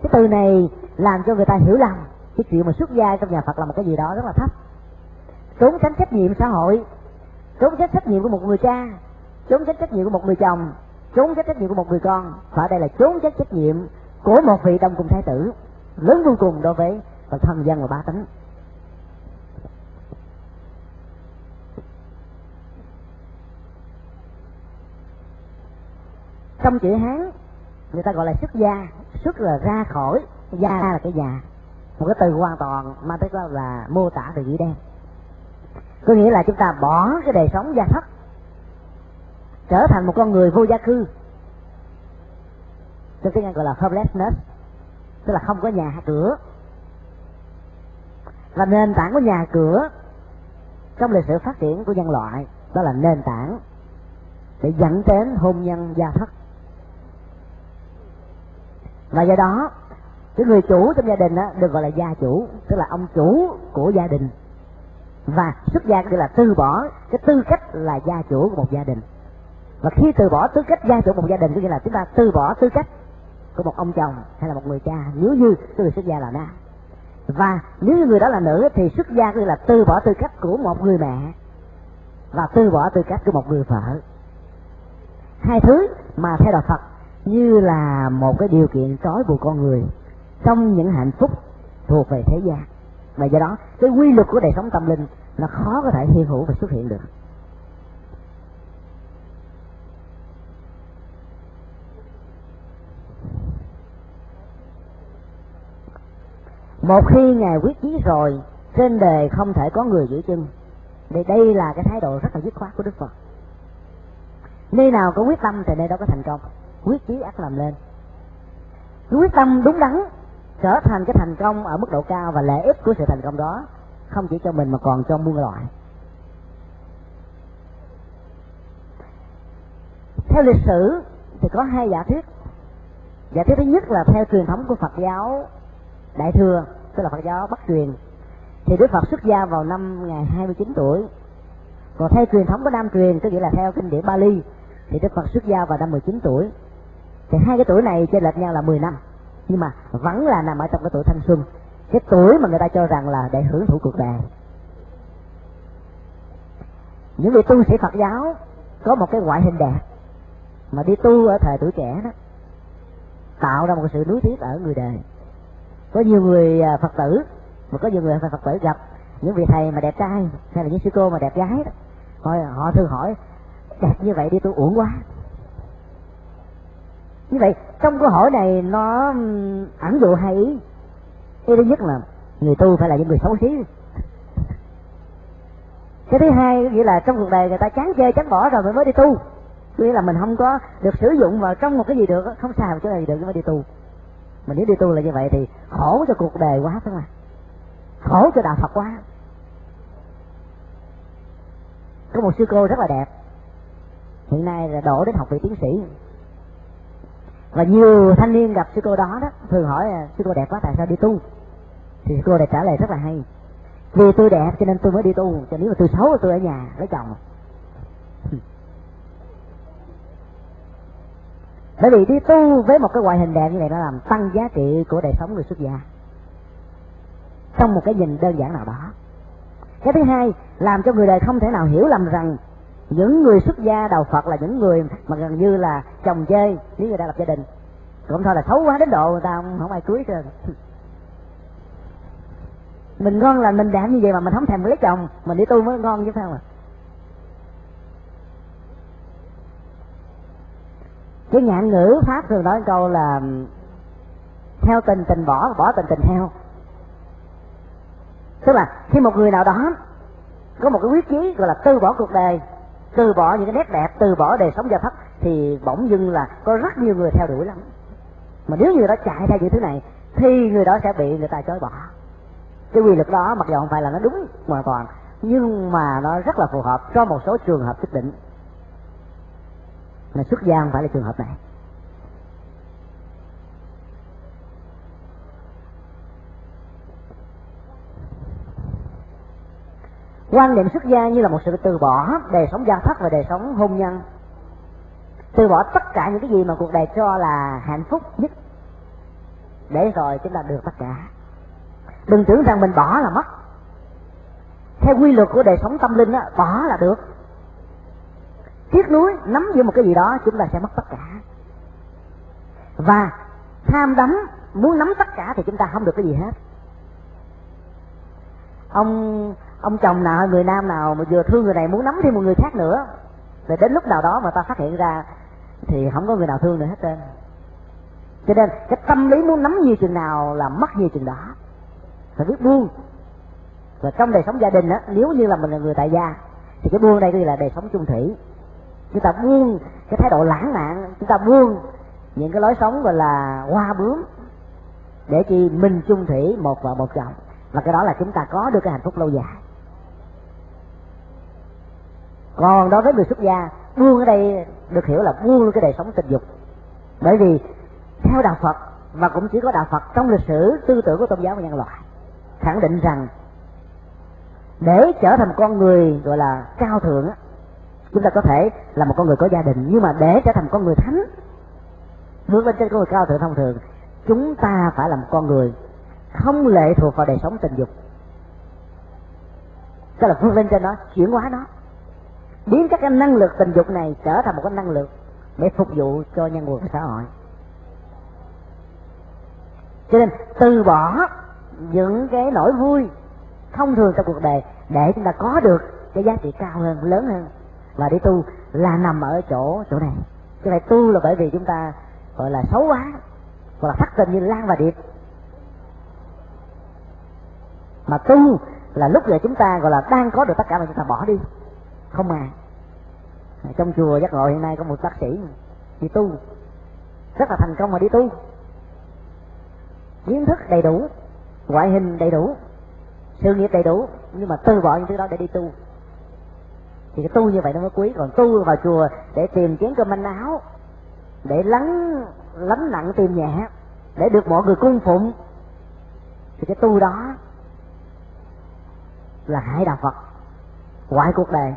Cái từ này làm cho người ta hiểu lầm cái chuyện mà xuất gia trong nhà Phật là một cái gì đó rất là thấp, trốn tránh trách nhiệm xã hội, trốn tránh trách nhiệm của một người cha, trốn tránh trách nhiệm của một người chồng, trốn tránh trách nhiệm của một người con. Và ở đây là trốn tránh trách nhiệm của một vị đồng cung thái tử lớn vô cùng đối với phần thân dân và bá tánh. Trong chữ Hán người ta gọi là xuất gia, xuất là ra khỏi, gia là cái già, một cái từ hoàn toàn mang tới là mô tả về nghĩa đen. Có nghĩa là chúng ta bỏ cái đời sống gia thất trở thành một con người vô gia cư, trong tiếng Anh gọi là homelessness, tức là không có nhà cửa. Và nền tảng của nhà cửa trong lịch sử phát triển của nhân loại, đó là nền tảng để dẫn đến hôn nhân gia thất. Và do đó cái người chủ trong gia đình đó được gọi là gia chủ, tức là ông chủ của gia đình. Và xuất gia tức là từ bỏ cái tư cách là gia chủ của một gia đình. Và khi từ bỏ tư cách gia chủ của một gia đình, có nghĩa là chúng ta từ bỏ tư cách của một ông chồng hay là một người cha, nếu như người xuất gia là nam. Và nếu như người đó là nữ thì xuất gia tức là từ bỏ tư cách của một người mẹ và từ bỏ tư cách của một người vợ. Hai thứ mà theo đạo Phật như là một cái điều kiện trói buộc con người trong những hạnh phúc thuộc về thế gian. Và do đó cái quy luật của đời sống tâm linh nó khó có thể hiện hữu và xuất hiện được. Một khi Ngài quyết chí rồi, trên đời không thể có người giữ chân. Vì đây là cái thái độ rất là dứt khoát của Đức Phật. Nơi nào có quyết tâm thì nơi đó có thành công. Quyết chí ắt làm lên. Quyết tâm đúng đắn trở thành cái thành công ở mức độ cao, và lợi ích của sự thành công đó không chỉ cho mình mà còn cho muôn loại. Theo lịch sử thì có hai giả thuyết. Giả thuyết thứ nhất là theo truyền thống của Phật giáo Đại Thừa, tức là Phật giáo Bắc truyền, thì Đức Phật xuất gia vào năm ngày hai mươi chín tuổi. Còn theo truyền thống của Nam truyền, tức nghĩa là theo kinh điển Pali, thì Đức Phật xuất gia vào năm mười chín tuổi. Thì hai cái tuổi này chênh lệch nhau là mười năm, nhưng mà vẫn là nằm ở trong cái tuổi thanh xuân, cái tuổi mà người ta cho rằng là để hưởng thụ cuộc đời. Những vị tu sĩ Phật giáo có một cái ngoại hình đẹp mà đi tu ở thời tuổi trẻ đó, tạo ra một sự nuối tiếc ở người đời. Có nhiều người Phật tử, mà có nhiều người Phật tử gặp những vị thầy mà đẹp trai hay là những sư cô mà đẹp gái đó, họ, họ thường hỏi đẹp như vậy đi tu uổng quá. Như vậy trong câu hỏi này nó ẩn dụ hai ý. Cái thứ nhất là người tu phải là những người xấu xí. Cái thứ hai nghĩa là trong cuộc đời người ta chán chê chán bỏ rồi mới đi tu, nghĩa là mình không có được sử dụng vào trong một cái gì được, không xài vào chỗ này được mới đi tu. Mà nếu đi tu là như vậy thì khổ cho cuộc đời quá, phải không ạ? Khổ cho đạo Phật quá. Có một sư cô rất là đẹp, hiện nay là đổ đến học vị tiến sĩ. Và nhiều thanh niên gặp sư cô đó đó thường hỏi sư cô đẹp quá tại sao đi tu. Thì sư cô này trả lời rất là hay: vì tôi đẹp cho nên tôi mới đi tu, cho nếu mà tôi xấu tôi ở nhà lấy chồng. Bởi vì đi tu với một cái ngoại hình đẹp như vậy nó làm tăng giá trị của đời sống người xuất gia trong một cái nhìn đơn giản nào đó. Cái thứ hai làm cho người đời không thể nào hiểu lầm rằng những người xuất gia đầu Phật là những người mà gần như là chồng chê, nếu người ta lập gia đình cũng thôi là xấu quá đến độ người ta không, không ai cưới hết. Mình ngon là mình đẹp như vậy mà mình không thèm lấy chồng, mình đi tu mới ngon chứ sao mà. Cái ngạn ngữ Pháp thường nói câu là theo tình tình bỏ, bỏ tình tình theo. Tức là khi một người nào đó có một cái quyết chí gọi là từ bỏ cuộc đời, từ bỏ những cái nét đẹp, từ bỏ đời sống gia thất, thì bỗng dưng là có rất nhiều người theo đuổi lắm. Mà nếu người đó chạy theo những thứ này thì người đó sẽ bị người ta chối bỏ. Cái quy luật đó mặc dù không phải là nó đúng hoàn toàn, nhưng mà nó rất là phù hợp cho một số trường hợp nhất định. Mà xuất gia không phải là trường hợp này. Quan niệm xuất gia như là một sự từ bỏ đời sống gia thất và đời sống hôn nhân, từ bỏ tất cả những cái gì mà cuộc đời cho là hạnh phúc nhất, để rồi chúng ta được tất cả. Đừng tưởng rằng mình bỏ là mất. Theo quy luật của đời sống tâm linh đó, bỏ là được. Tiếc nuối nắm giữ một cái gì đó chúng ta sẽ mất tất cả. Và tham đắm muốn nắm tất cả thì chúng ta không được cái gì hết. Ông ông chồng nào, người nam nào mà vừa thương người này muốn nắm thêm một người khác nữa, rồi đến lúc nào đó mà ta phát hiện ra thì không có người nào thương nữa hết trơn. Cho nên cái tâm lý muốn nắm nhiều chừng nào là mất nhiều chừng đó, phải biết buông. Và trong đời sống gia đình á, nếu như là mình là người tại gia thì cái buông đây là đời sống chung thủy. chúng ta buông cái thái độ lãng mạn, chúng ta buông những cái lối sống gọi là hoa bướm để chi mình chung thủy một vợ một chồng, và cái đó là chúng ta có được cái hạnh phúc lâu dài. Còn đối với người xuất gia, buông ở đây được hiểu là buông cái đời sống tình dục, bởi vì theo đạo Phật, và cũng chỉ có đạo Phật trong lịch sử tư tưởng của tôn giáo và nhân loại, khẳng định rằng để trở thành một con người gọi là cao thượng, chúng ta có thể là một con người có gia đình, nhưng mà để trở thành một con người thánh hướng lên trên con người cao thượng thông thường, chúng ta phải là một con người không lệ thuộc vào đời sống tình dục, tức là vươn lên trên nó, chuyển hóa nó, biến các cái năng lực tình dục này trở thành một cái năng lực để phục vụ cho nhân quyền xã hội. Cho nên từ bỏ những cái nỗi vui thông thường trong cuộc đời để chúng ta có được cái giá trị cao hơn, lớn hơn, và đi tu là nằm ở chỗ chỗ này. Cái này tu là bởi vì chúng ta gọi là xấu quá, gọi là thất tình như Lan và Điệp, mà tu là lúc giờ chúng ta gọi là đang có được tất cả mà chúng ta bỏ đi. Không à, trong chùa Giác Ngộ hiện nay có một bác sĩ đi tu rất là thành công, mà đi tu kiến thức đầy đủ, ngoại hình đầy đủ, sự nghiệp đầy đủ, nhưng mà từ bỏ những thứ đó để đi tu, thì cái tu như vậy nó mới quý. Còn tu vào chùa để tìm chén cơm manh áo, để lắng lánh nặng tìm nhẹ, để được mọi người cung phụng, thì cái tu đó là hại đạo Phật, hoại cuộc đời,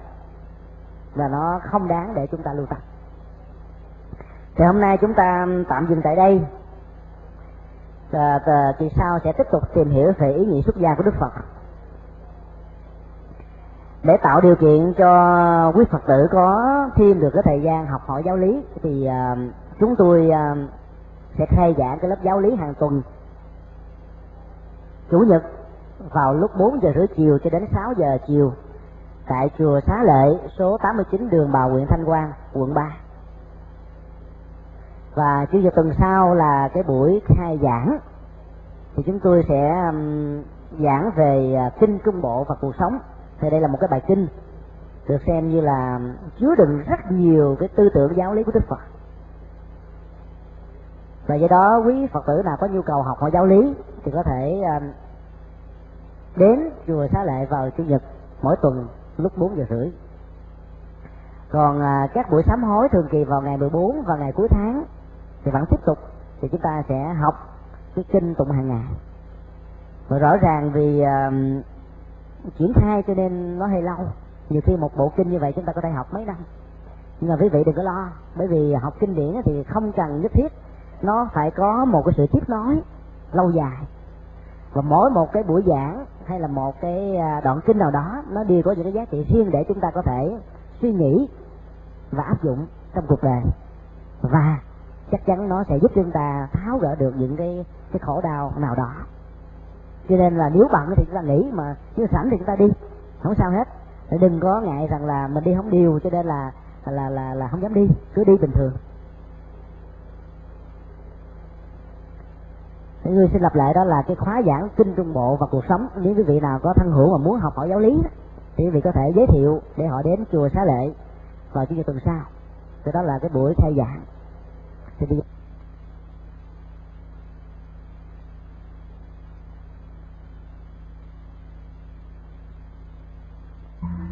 là nó không đáng để chúng ta lưu tâm. Thì hôm nay chúng ta tạm dừng tại đây. Kỳ sau sẽ tiếp tục tìm hiểu về ý nghĩa xuất gia của Đức Phật, để tạo điều kiện cho quý Phật tử có thêm được cái thời gian học hỏi giáo lý. Thì uh, chúng tôi uh, sẽ khai giảng cái lớp giáo lý hàng tuần chủ nhật vào lúc bốn giờ rưỡi chiều cho đến sáu giờ chiều tại chùa Xá Lệ, số tám mươi chín đường Bào, huyện Thanh Quang, quận ba. Và chủ nhật tuần sau là cái buổi khai giảng, thì chúng tôi sẽ um, giảng về uh, kinh Trung Bộ và cuộc sống. Thì đây là một cái bài kinh được xem như là chứa đựng rất nhiều cái tư tưởng giáo lý của Đức Phật, và do đó quý Phật tử nào có nhu cầu học hỏi giáo lý thì có thể đến chùa Xá Lệ vào chủ nhật mỗi tuần lúc bốn giờ rưỡi. Còn các buổi sám hối thường kỳ vào ngày mười bốn và ngày cuối tháng thì vẫn tiếp tục, thì chúng ta sẽ học cái kinh tụng hàng ngày. Và rõ ràng vì triển khai cho nên nó hơi lâu, nhiều khi một bộ kinh như vậy chúng ta có thể học mấy năm. Nhưng mà quý vị đừng có lo, bởi vì học kinh điển thì không cần nhất thiết nó phải có một cái sự tiếp nối lâu dài, và mỗi một cái buổi giảng hay là một cái đoạn kinh nào đó nó đều có những cái giá trị riêng để chúng ta có thể suy nghĩ và áp dụng trong cuộc đời, và chắc chắn nó sẽ giúp chúng ta tháo gỡ được những cái, cái khổ đau nào đó. Cho nên là nếu bận thì chúng ta nghỉ, mà nếu sẵn thì chúng ta đi, không sao hết. Đừng có ngại rằng là mình đi không điều cho nên là là là là không dám đi, cứ đi bình thường. Thì người xin lặp lại, đó là cái khóa giảng kinh Trung Bộ và cuộc sống. Nếu quý vị nào có thân hữu mà muốn học hỏi giáo lý thì quý vị có thể giới thiệu để họ đến chùa Xá Lệ vào chủ nhật tuần sau. Thì đó là cái buổi khai giảng. Thì đi... Bye.